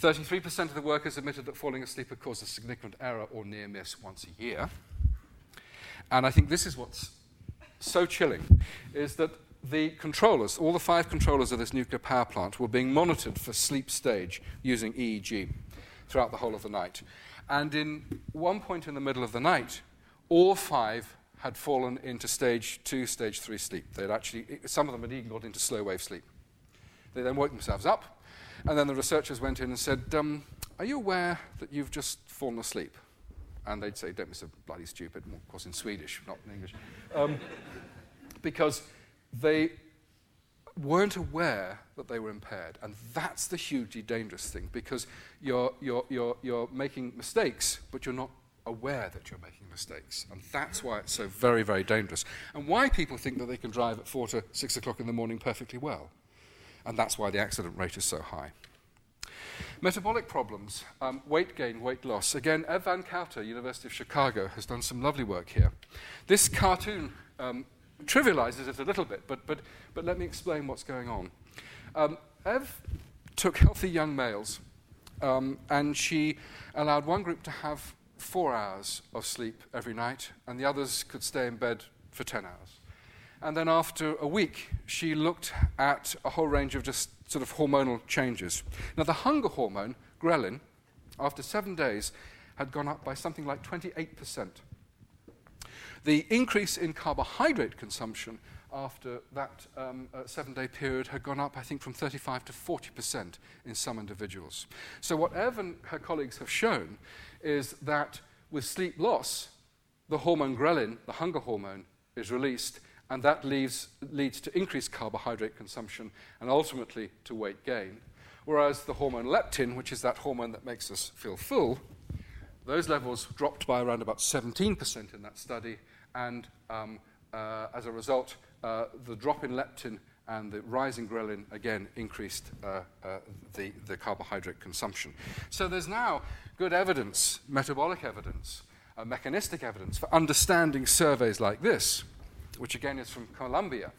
33% of the workers admitted that falling asleep had caused a significant error or near miss once a year. And I think this is what's so chilling, is that the controllers, all the 5 controllers of this nuclear power plant, were being monitored for sleep stage using EEG throughout the whole of the night. And in one point in the middle of the night, all 5 had fallen into stage 2, stage 3 sleep. They'd actually, some of them had even got into slow wave sleep. They then woke themselves up, and then the researchers went in and said, are you aware that you've just fallen asleep? And they'd say, don't be so bloody stupid, well, of course in Swedish, not in English, because they weren't aware that they were impaired, and that's the hugely dangerous thing, because you're making mistakes, but you're not aware that you're making mistakes, and that's why it's so very, very dangerous, and why people think that they can drive at 4 to 6 o'clock in the morning perfectly well, and that's why the accident rate is so high. Metabolic problems, weight gain, weight loss. Again, Ev Van Kauter, University of Chicago, has done some lovely work here. This cartoon trivializes it a little bit, but let me explain what's going on. Ev took healthy young males, and she allowed one group to have 4 hours of sleep every night, and the others could stay in bed for 10 hours. And then after a week, she looked at a whole range of just sort of hormonal changes. Now, the hunger hormone, ghrelin, after 7 days, had gone up by something like 28%. The increase in carbohydrate consumption after that 7-day period had gone up, I think, from 35 to 40% in some individuals. So what Ev and her colleagues have shown is that with sleep loss, the hormone ghrelin, the hunger hormone, is released, and that leads to increased carbohydrate consumption and ultimately to weight gain. Whereas the hormone leptin, which is that hormone that makes us feel full, those levels dropped by around about 17% in that study, and as a result, the drop in leptin and the rise in ghrelin again increased the carbohydrate consumption. So there's now good evidence, metabolic evidence, mechanistic evidence for understanding surveys like this, which again is from Columbia,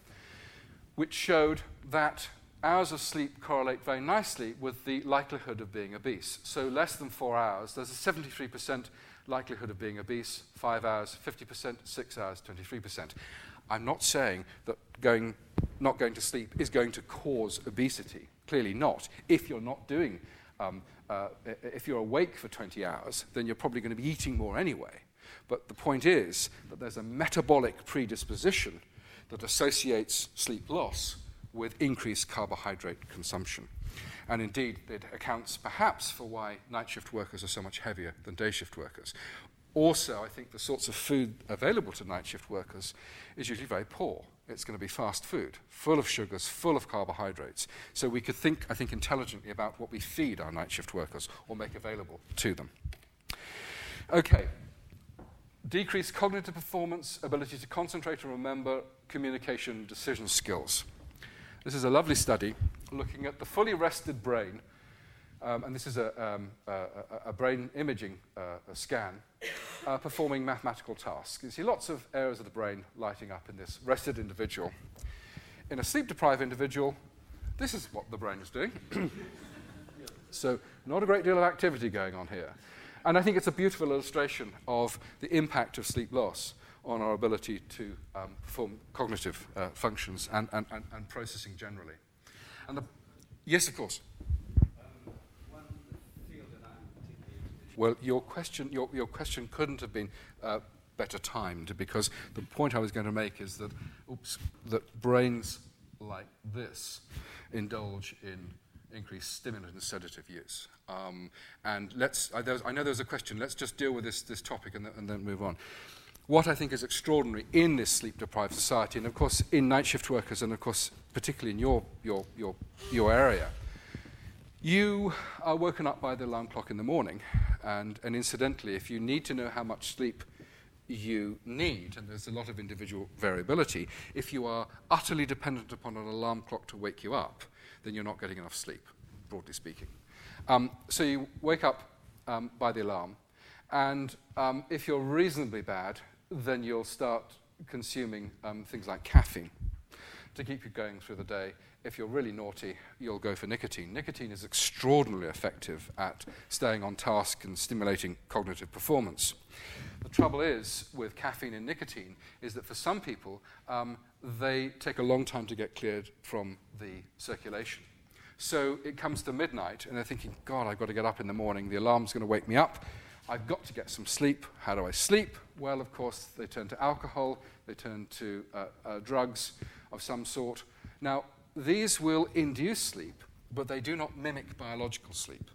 which showed that hours of sleep correlate very nicely with the likelihood of being obese. So less than 4 hours, there's a 73% likelihood of being obese, 5 hours, 50%, 6 hours, 23%. I'm not saying that not going to sleep is going to cause obesity. Clearly not. If you're not doing, if you're awake for 20 hours, then you're probably going to be eating more anyway. But the point is that there's a metabolic predisposition that associates sleep loss with increased carbohydrate consumption. And indeed, it accounts perhaps for why night shift workers are so much heavier than day shift workers. Also, I think the sorts of food available to night shift workers is usually very poor. It's going to be fast food, full of sugars, full of carbohydrates. So we could think, I think, intelligently about what we feed our night shift workers or make available to them. Okay. Decreased cognitive performance, ability to concentrate and remember, communication, decision skills. This is a lovely study looking at the fully rested brain, and this is a brain imaging scan, performing mathematical tasks. You see lots of areas of the brain lighting up in this rested individual. In a sleep-deprived individual, this is what the brain is doing. So not a great deal of activity going on here. And I think it's a beautiful illustration of the impact of sleep loss on our ability to perform cognitive functions and processing generally. And yes, of course. One field that I'm particularly interested in. Well, your question couldn't have been better timed, because the point I was going to make is that that brains like this indulge in increased stimulant and sedative use. And I know there's a question. Let's just deal with this topic and then move on. What I think is extraordinary in this sleep-deprived society, and of course in night shift workers, and of course particularly in your area, you are woken up by the alarm clock in the morning, and incidentally, if you need to know how much sleep you need, and there's a lot of individual variability, if you are utterly dependent upon an alarm clock to wake you up, then you're not getting enough sleep, broadly speaking. So you wake up by the alarm, and if you're reasonably bad, then you'll start consuming things like caffeine to keep you going through the day. If you're really naughty, you'll go for nicotine. Nicotine is extraordinarily effective at staying on task and stimulating cognitive performance. The trouble is with caffeine and nicotine is that for some people, they take a long time to get cleared from the circulation. So it comes to midnight, and they're thinking, God, I've got to get up in the morning. The alarm's going to wake me up. I've got to get some sleep. How do I sleep? Well, of course, they turn to alcohol. They turn to drugs of some sort. Now, these will induce sleep, but they do not mimic biological sleep.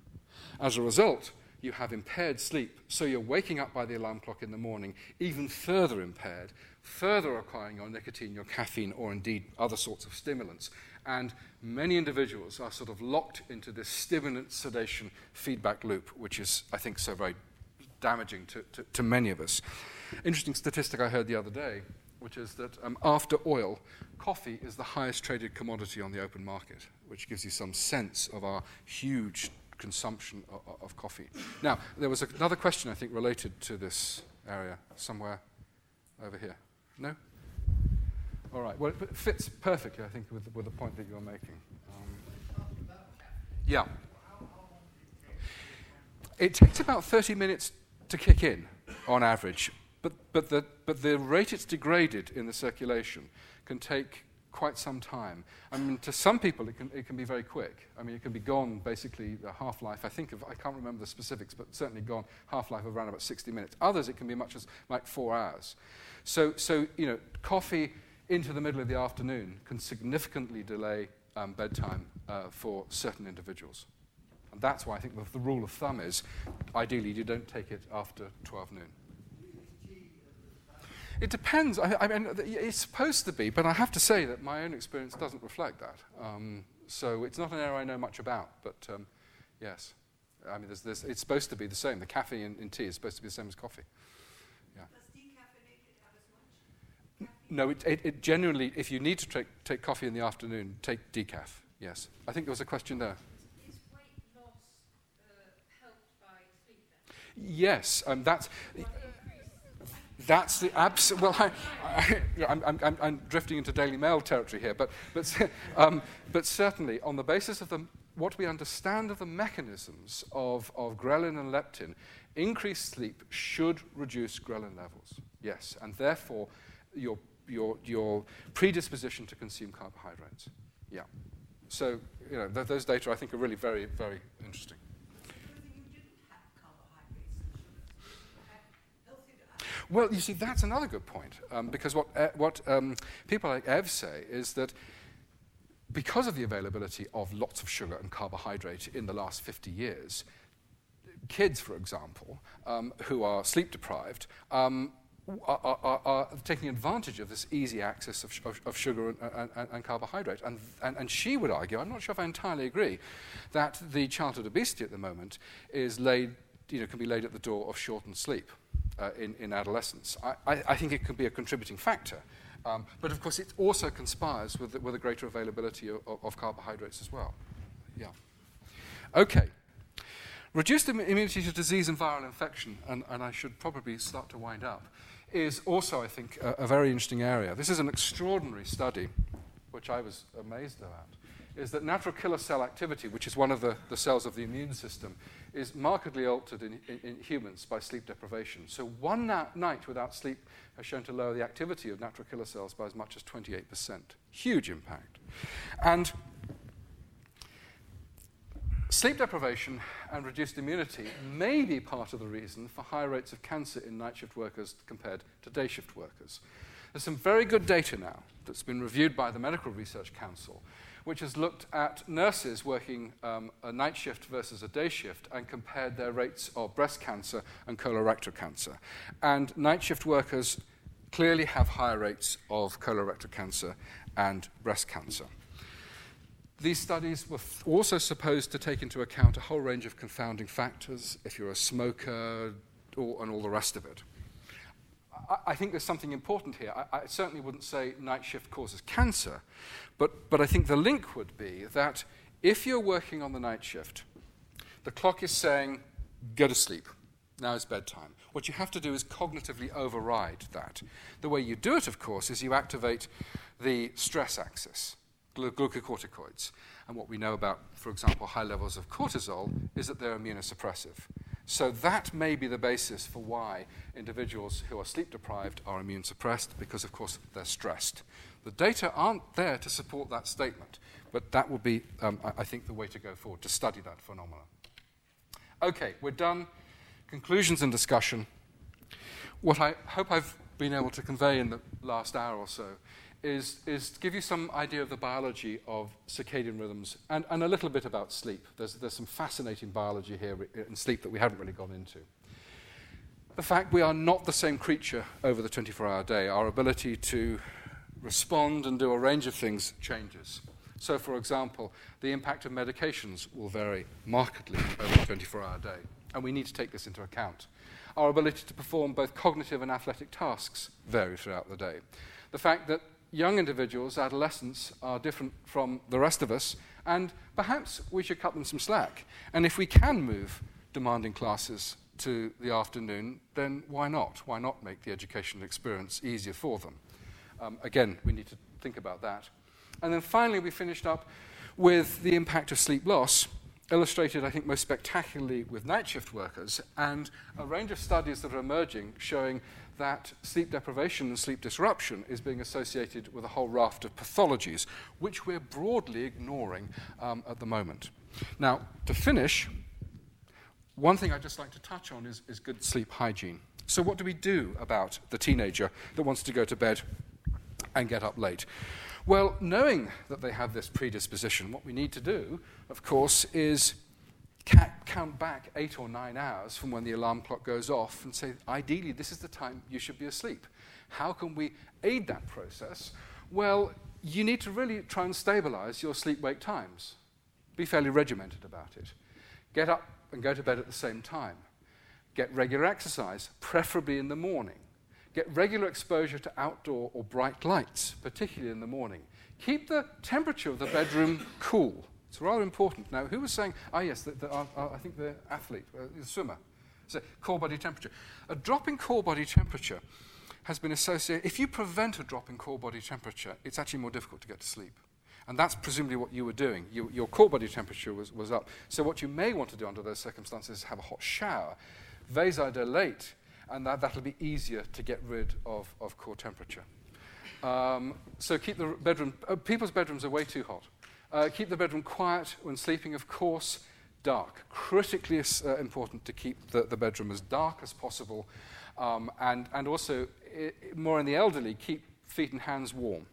As a result, you have impaired sleep, so you're waking up by the alarm clock in the morning, even further impaired, further requiring your nicotine, your caffeine, or indeed other sorts of stimulants. And many individuals are sort of locked into this stimulant-sedation feedback loop, which is, I think, so very damaging to many of us. Interesting statistic I heard the other day, which is that after oil, coffee is the highest traded commodity on the open market, which gives you some sense of our huge consumption of coffee. Now, there was another question, I think, related to this area somewhere over here. No? All right. Well, it fits perfectly, I think, with the point that you're making. Yeah. It takes about 30 minutes to kick in, on average. But the rate it's degraded in the circulation can take quite some time. I mean, to some people, it can be very quick. I mean, it can be gone, basically, a half-life, I can't remember the specifics, but certainly gone half-life of around about 60 minutes. Others, it can be much as like 4 hours. So you know, coffee into the middle of the afternoon can significantly delay bedtime for certain individuals. And that's why I think the rule of thumb is, ideally, you don't take it after 12 noon. It depends. I mean, it's supposed to be, but I have to say that my own experience doesn't reflect that. So it's not an area I know much about, but yes. I mean, it's supposed to be the same. The caffeine in tea is supposed to be the same as coffee. Yeah. Does decaffeinated have as much? No, it generally, if you need to take coffee in the afternoon, take decaf, yes. I think there was a question there. Is weight loss helped by sleep then? Yes, that's... That's the absolute. Well, I'm drifting into Daily Mail territory here, but certainly on the basis of what we understand of the mechanisms of ghrelin and leptin, increased sleep should reduce ghrelin levels. Yes, and therefore your predisposition to consume carbohydrates. Yeah, so you know those data I think are really very very interesting. Well, you see, that's another good point, because what people like Ev say is that because of the availability of lots of sugar and carbohydrate in the last 50 years, kids, for example, who are sleep-deprived are taking advantage of this easy access of sugar and carbohydrate. And she would argue, I'm not sure if I entirely agree, that the childhood obesity at the moment is can be laid at the door of shortened sleep. In adolescence. I think it could be a contributing factor. But of course, it also conspires with a greater availability of carbohydrates as well. Yeah. Okay. Reduced immunity to disease and viral infection, and I should probably start to wind up, is also, I think, a very interesting area. This is an extraordinary study, which I was amazed about, is that natural killer cell activity, which is one of the cells of the immune system, is markedly altered in humans by sleep deprivation. So one night without sleep has shown to lower the activity of natural killer cells by as much as 28%. Huge impact. And sleep deprivation and reduced immunity may be part of the reason for high rates of cancer in night shift workers compared to day shift workers. There's some very good data now that's been reviewed by the Medical Research Council, which has looked at nurses working a night shift versus a day shift and compared their rates of breast cancer and colorectal cancer. And night shift workers clearly have higher rates of colorectal cancer and breast cancer. These studies were also supposed to take into account a whole range of confounding factors, if you're a smoker, and all the rest of it. I think there's something important here. I certainly wouldn't say night shift causes cancer, but I think the link would be that if you're working on the night shift, the clock is saying, go to sleep, now is bedtime. What you have to do is cognitively override that. The way you do it, of course, is you activate the stress axis, glucocorticoids. And what we know about, for example, high levels of cortisol is that they're immunosuppressive. So that may be the basis for why individuals who are sleep-deprived are immune-suppressed, because, of course, they're stressed. The data aren't there to support that statement, but that would be, I think, the way to go forward, to study that phenomenon. Okay, we're done. Conclusions and discussion. What I hope I've been able to convey in the last hour or so is to give you some idea of the biology of circadian rhythms and a little bit about sleep. There's some fascinating biology here in sleep that we haven't really gone into. The fact we are not the same creature over the 24-hour day, our ability to respond and do a range of things changes. So, for example, the impact of medications will vary markedly over the 24-hour day, and we need to take this into account. Our ability to perform both cognitive and athletic tasks vary throughout the day. The fact that young individuals, adolescents, are different from the rest of us, and perhaps we should cut them some slack. And if we can move demanding classes to the afternoon, then why not? Why not make the educational experience easier for them? Again, we need to think about that. And then finally, we finished up with the impact of sleep loss, illustrated, I think, most spectacularly with night shift workers, and a range of studies that are emerging showing that sleep deprivation and sleep disruption is being associated with a whole raft of pathologies, which we're broadly ignoring at the moment. Now, to finish, one thing I'd just like to touch on is good sleep hygiene. So what do we do about the teenager that wants to go to bed and get up late? Well, knowing that they have this predisposition, what we need to do, of course, is count back 8 or 9 hours from when the alarm clock goes off and say, ideally, this is the time you should be asleep. How can we aid that process? Well, you need to really try and stabilize your sleep-wake times. Be fairly regimented about it. Get up and go to bed at the same time. Get regular exercise, preferably in the morning. Get regular exposure to outdoor or bright lights, particularly in the morning. Keep the temperature of the bedroom cool. It's rather important. Now, who was saying, yes, I think the athlete, the swimmer, so core body temperature. A drop in core body temperature has been associated, if you prevent a drop in core body temperature, it's actually more difficult to get to sleep. And that's presumably what you were doing. Your core body temperature was up. So what you may want to do under those circumstances is have a hot shower, vasodilate, and that'll be easier to get rid of core temperature. So keep the bedroom, people's bedrooms are way too hot. Keep the bedroom quiet when sleeping, of course, dark. Critically important to keep the bedroom as dark as possible. And also, more in the elderly, keep feet and hands warm.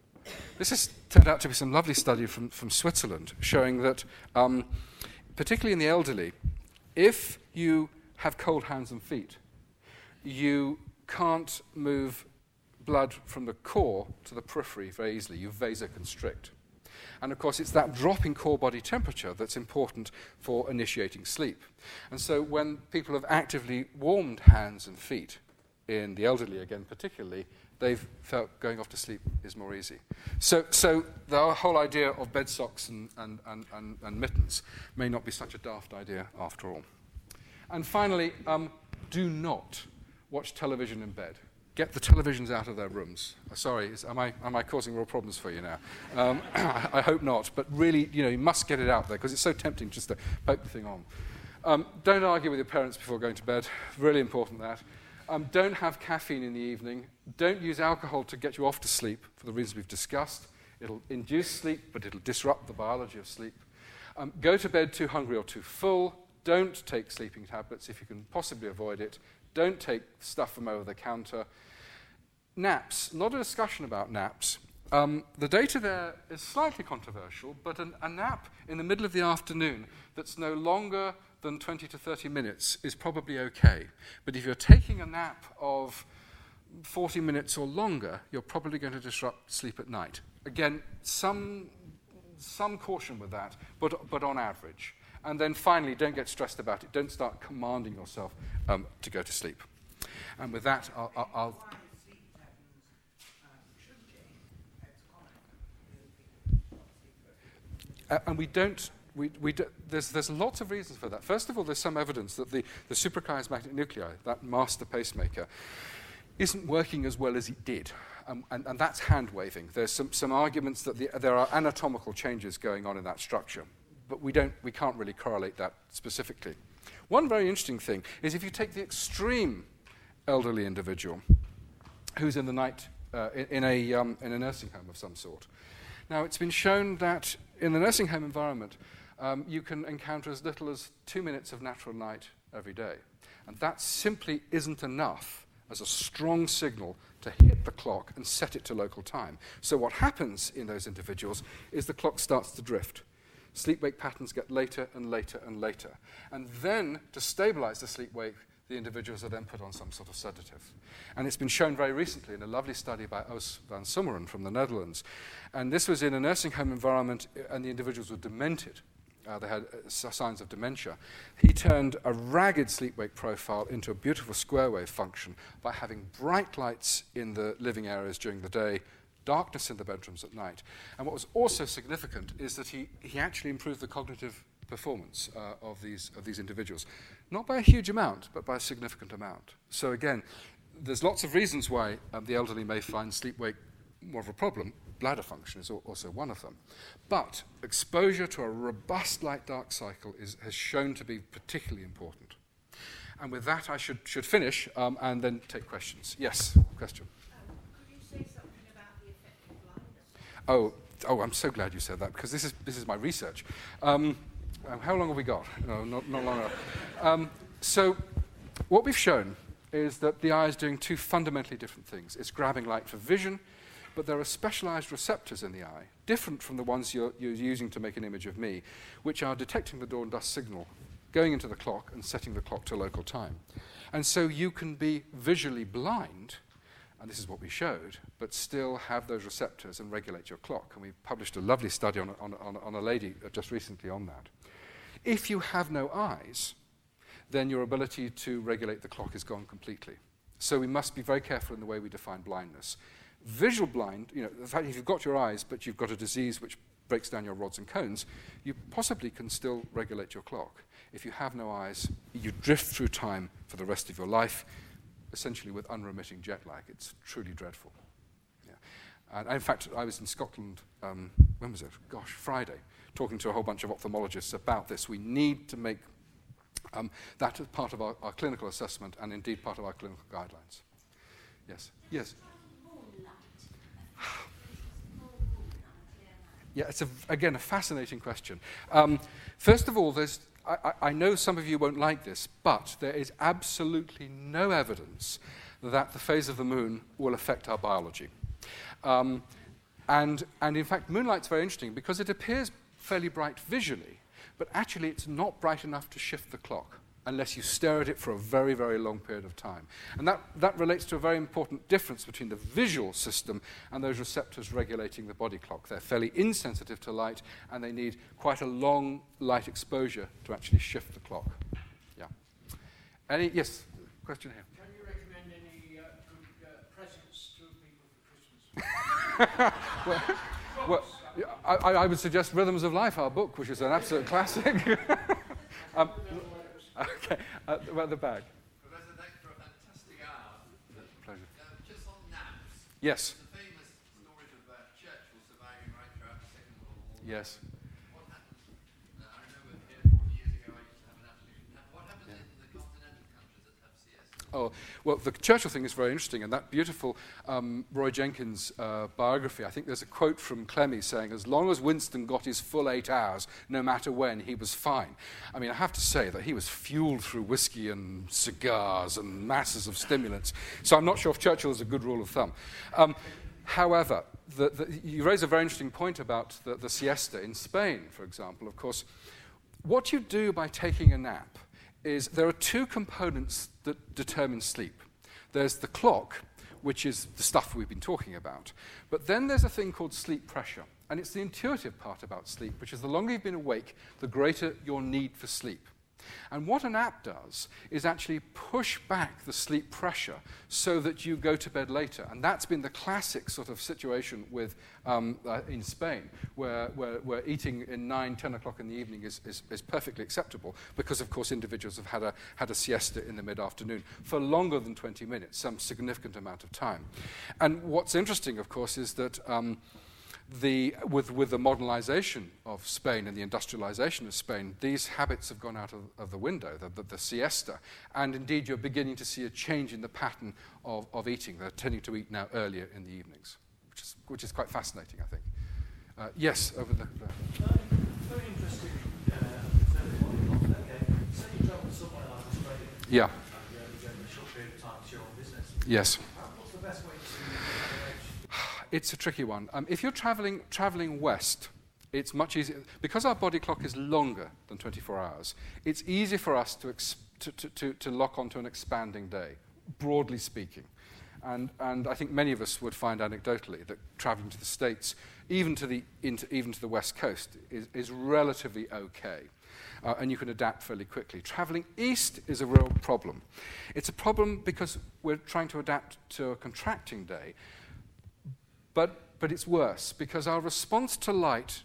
This has turned out to be some lovely study from Switzerland, showing that, particularly in the elderly, if you have cold hands and feet, you can't move blood from the core to the periphery very easily. You vasoconstrict. And, of course, it's that drop in core body temperature that's important for initiating sleep. And so when people have actively warmed hands and feet, in the elderly again particularly, they've felt going off to sleep is more easy. So the whole idea of bed socks and mittens may not be such a daft idea after all. And finally, do not watch television in bed. Get the televisions out of their rooms. Sorry, am I causing real problems for you now? I hope not, but really, you must get it out there because it's so tempting just to poke the thing on. Don't argue with your parents before going to bed. Really important that. Don't have caffeine in the evening. Don't use alcohol to get you off to sleep for the reasons we've discussed. It'll induce sleep, but it'll disrupt the biology of sleep. Go to bed too hungry or too full. Don't take sleeping tablets if you can possibly avoid it. Don't take stuff from over the counter. Naps, not a discussion about naps. The data there is slightly controversial, but a nap in the middle of the afternoon that's no longer than 20 to 30 minutes is probably okay. But if you're taking a nap of 40 minutes or longer, you're probably going to disrupt sleep at night. Again, some caution with that, but on average. And then finally, don't get stressed about it. Don't start commanding yourself to go to sleep. And with that, I'll and we don't. There's lots of reasons for that. First of all, there's some evidence that the suprachiasmatic nuclei, that master pacemaker, isn't working as well as it did. And that's hand-waving. There's some arguments that there are anatomical changes going on in that structure. But we can't really correlate that specifically. One very interesting thing is if you take the extreme elderly individual who's in the night in a nursing home of some sort. Now, it's been shown that in the nursing home environment, you can encounter as little as 2 minutes of natural light every day. And that simply isn't enough as a strong signal to hit the clock and set it to local time. So what happens in those individuals is the clock starts to drift. Sleep-wake patterns get later and later and later. And then, to stabilize the sleep-wake, the individuals are then put on some sort of sedative. And it's been shown very recently in a lovely study by Os van Summeren from the Netherlands. And this was in a nursing home environment, and the individuals were demented. They had signs of dementia. He turned a ragged sleep-wake profile into a beautiful square-wave function by having bright lights in the living areas during the day, darkness in the bedrooms at night. And what was also significant is that he actually improved the cognitive performance of these individuals. Not by a huge amount, but by a significant amount. So again, there's lots of reasons why the elderly may find sleep-wake more of a problem. Bladder function is also one of them. But exposure to a robust light-dark cycle has shown to be particularly important. And with that, I should finish and then take questions. Yes, question. Oh! I'm so glad you said that because this is my research. How long have we got? No, not long enough. So, what we've shown is that the eye is doing two fundamentally different things. It's grabbing light for vision, but there are specialized receptors in the eye, different from the ones you're using to make an image of me, which are detecting the dawn dusk signal, going into the clock, and setting the clock to local time. And so you can be visually blind. And this is what we showed, but still have those receptors and regulate your clock. And we published a lovely study on a lady just recently on that. If you have no eyes, then your ability to regulate the clock is gone completely. So we must be very careful in the way we define blindness. Visual blind, the fact if you've got your eyes, but you've got a disease which breaks down your rods and cones, you possibly can still regulate your clock. If you have no eyes, you drift through time for the rest of your life, essentially with unremitting jet lag. It's truly dreadful. Yeah. And in fact, I was in Scotland, when was it? Gosh, Friday, talking to a whole bunch of ophthalmologists about this. We need to make that as part of our clinical assessment and indeed part of our clinical guidelines. Yes? Yes? Yeah, it's, again, a fascinating question. First of all, there's I know some of you won't like this, but there is absolutely no evidence that the phase of the moon will affect our biology. And in fact, moonlight's very interesting because it appears fairly bright visually, but actually it's not bright enough to shift the clock unless you stare at it for a very, very long period of time. And that relates to a very important difference between the visual system and those receptors regulating the body clock. They're fairly insensitive to light, and they need quite a long light exposure to actually shift the clock. Yeah. Yes, question here. Can you recommend any good presents to people for Christmas? I would suggest Rhythms of Life, our book, which is an absolute classic. Okay, about the bag. Professor, thanks for a fantastic hour. Pleasure. Just Yes. The famous stories of that church was surviving right throughout the Second World War. Yes. What happens? I remember here 40 years ago I used to have an absolute. What happens in the continental countries that have CS? Oh, well, the Churchill thing is very interesting, and that beautiful Roy Jenkins biography, I think there's a quote from Clemmy saying, as long as Winston got his full 8 hours, no matter when, he was fine. I mean, I have to say that he was fueled through whiskey and cigars and masses of stimulants, so I'm not sure if Churchill is a good rule of thumb. However, you raise a very interesting point about the siesta in Spain, for example. Of course, what you do by taking a nap is there are two components that determine sleep. There's the clock, which is the stuff we've been talking about, but then there's a thing called sleep pressure, and it's the intuitive part about sleep, which is the longer you've been awake, the greater your need for sleep. And what an app does is actually push back the sleep pressure so that you go to bed later. And that's been the classic sort of situation with in Spain, where eating in 9, 10 o'clock in the evening is perfectly acceptable because, of course, individuals have had a siesta in the mid-afternoon for longer than 20 minutes, some significant amount of time. And what's interesting, of course, is that with the modernization of Spain and the industrialization of Spain, these habits have gone out of the window, the siesta. And indeed, you're beginning to see a change in the pattern of eating. They're tending to eat now earlier in the evenings, which is quite fascinating, I think. Yes, over there. Very interesting. Okay. Say you travel somewhere like Australia. Yeah. And you only go in a short period of time to your own business. Yes. What's the best way to... It's a tricky one. If you're traveling west, it's much easier. Because our body clock is longer than 24 hours, it's easy for us to lock onto an expanding day, broadly speaking. And I think many of us would find anecdotally that traveling to the States, even to the West Coast, is relatively okay. And you can adapt fairly quickly. Traveling east is a real problem. It's a problem because we're trying to adapt to a contracting day. But it's worse, because our response to light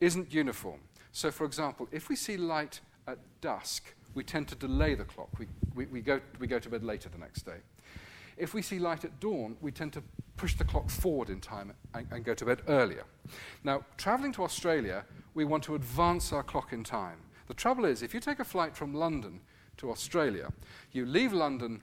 isn't uniform. So, for example, if we see light at dusk, we tend to delay the clock. We go to bed later the next day. If we see light at dawn, we tend to push the clock forward in time and go to bed earlier. Now, traveling to Australia, we want to advance our clock in time. The trouble is, if you take a flight from London to Australia, you leave London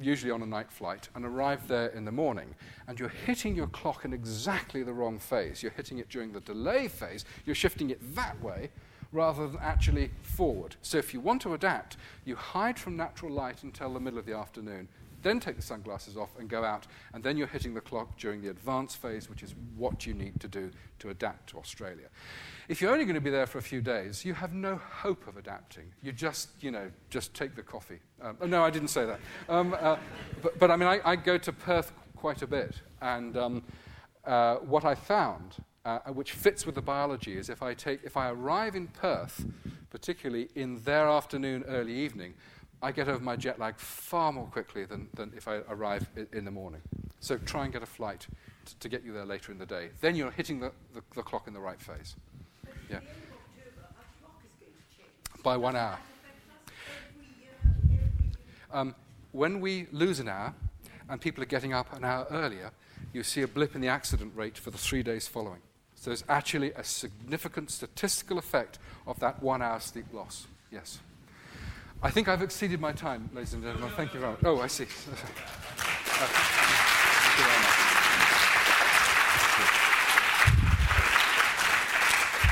usually on a night flight, and arrive there in the morning, and you're hitting your clock in exactly the wrong phase. You're hitting it during the delay phase. You're shifting it that way rather than actually forward. So if you want to adapt, you hide from natural light until the middle of the afternoon, then take the sunglasses off and go out, and then you're hitting the clock during the advanced phase, which is what you need to do to adapt to Australia. If you're only going to be there for a few days, you have no hope of adapting. You just take the coffee. No, I didn't say that. But I mean, I go to Perth quite a bit, and what I found, which fits with the biology, is if I arrive in Perth, particularly in their afternoon, early evening, I get over my jet lag far more quickly than if I arrive in the morning. So try and get a flight to get you there later in the day. Then you're hitting the clock in the right phase. But yeah. At the end of October, our clock is going to change. By 1 hour. When we lose an hour and people are getting up an hour earlier, you see a blip in the accident rate for the 3 days following. So there's actually a significant statistical effect of that 1 hour sleep loss. Yes. I think I've exceeded my time, ladies and gentlemen. Thank you very much. Oh, I see. Thank you very much.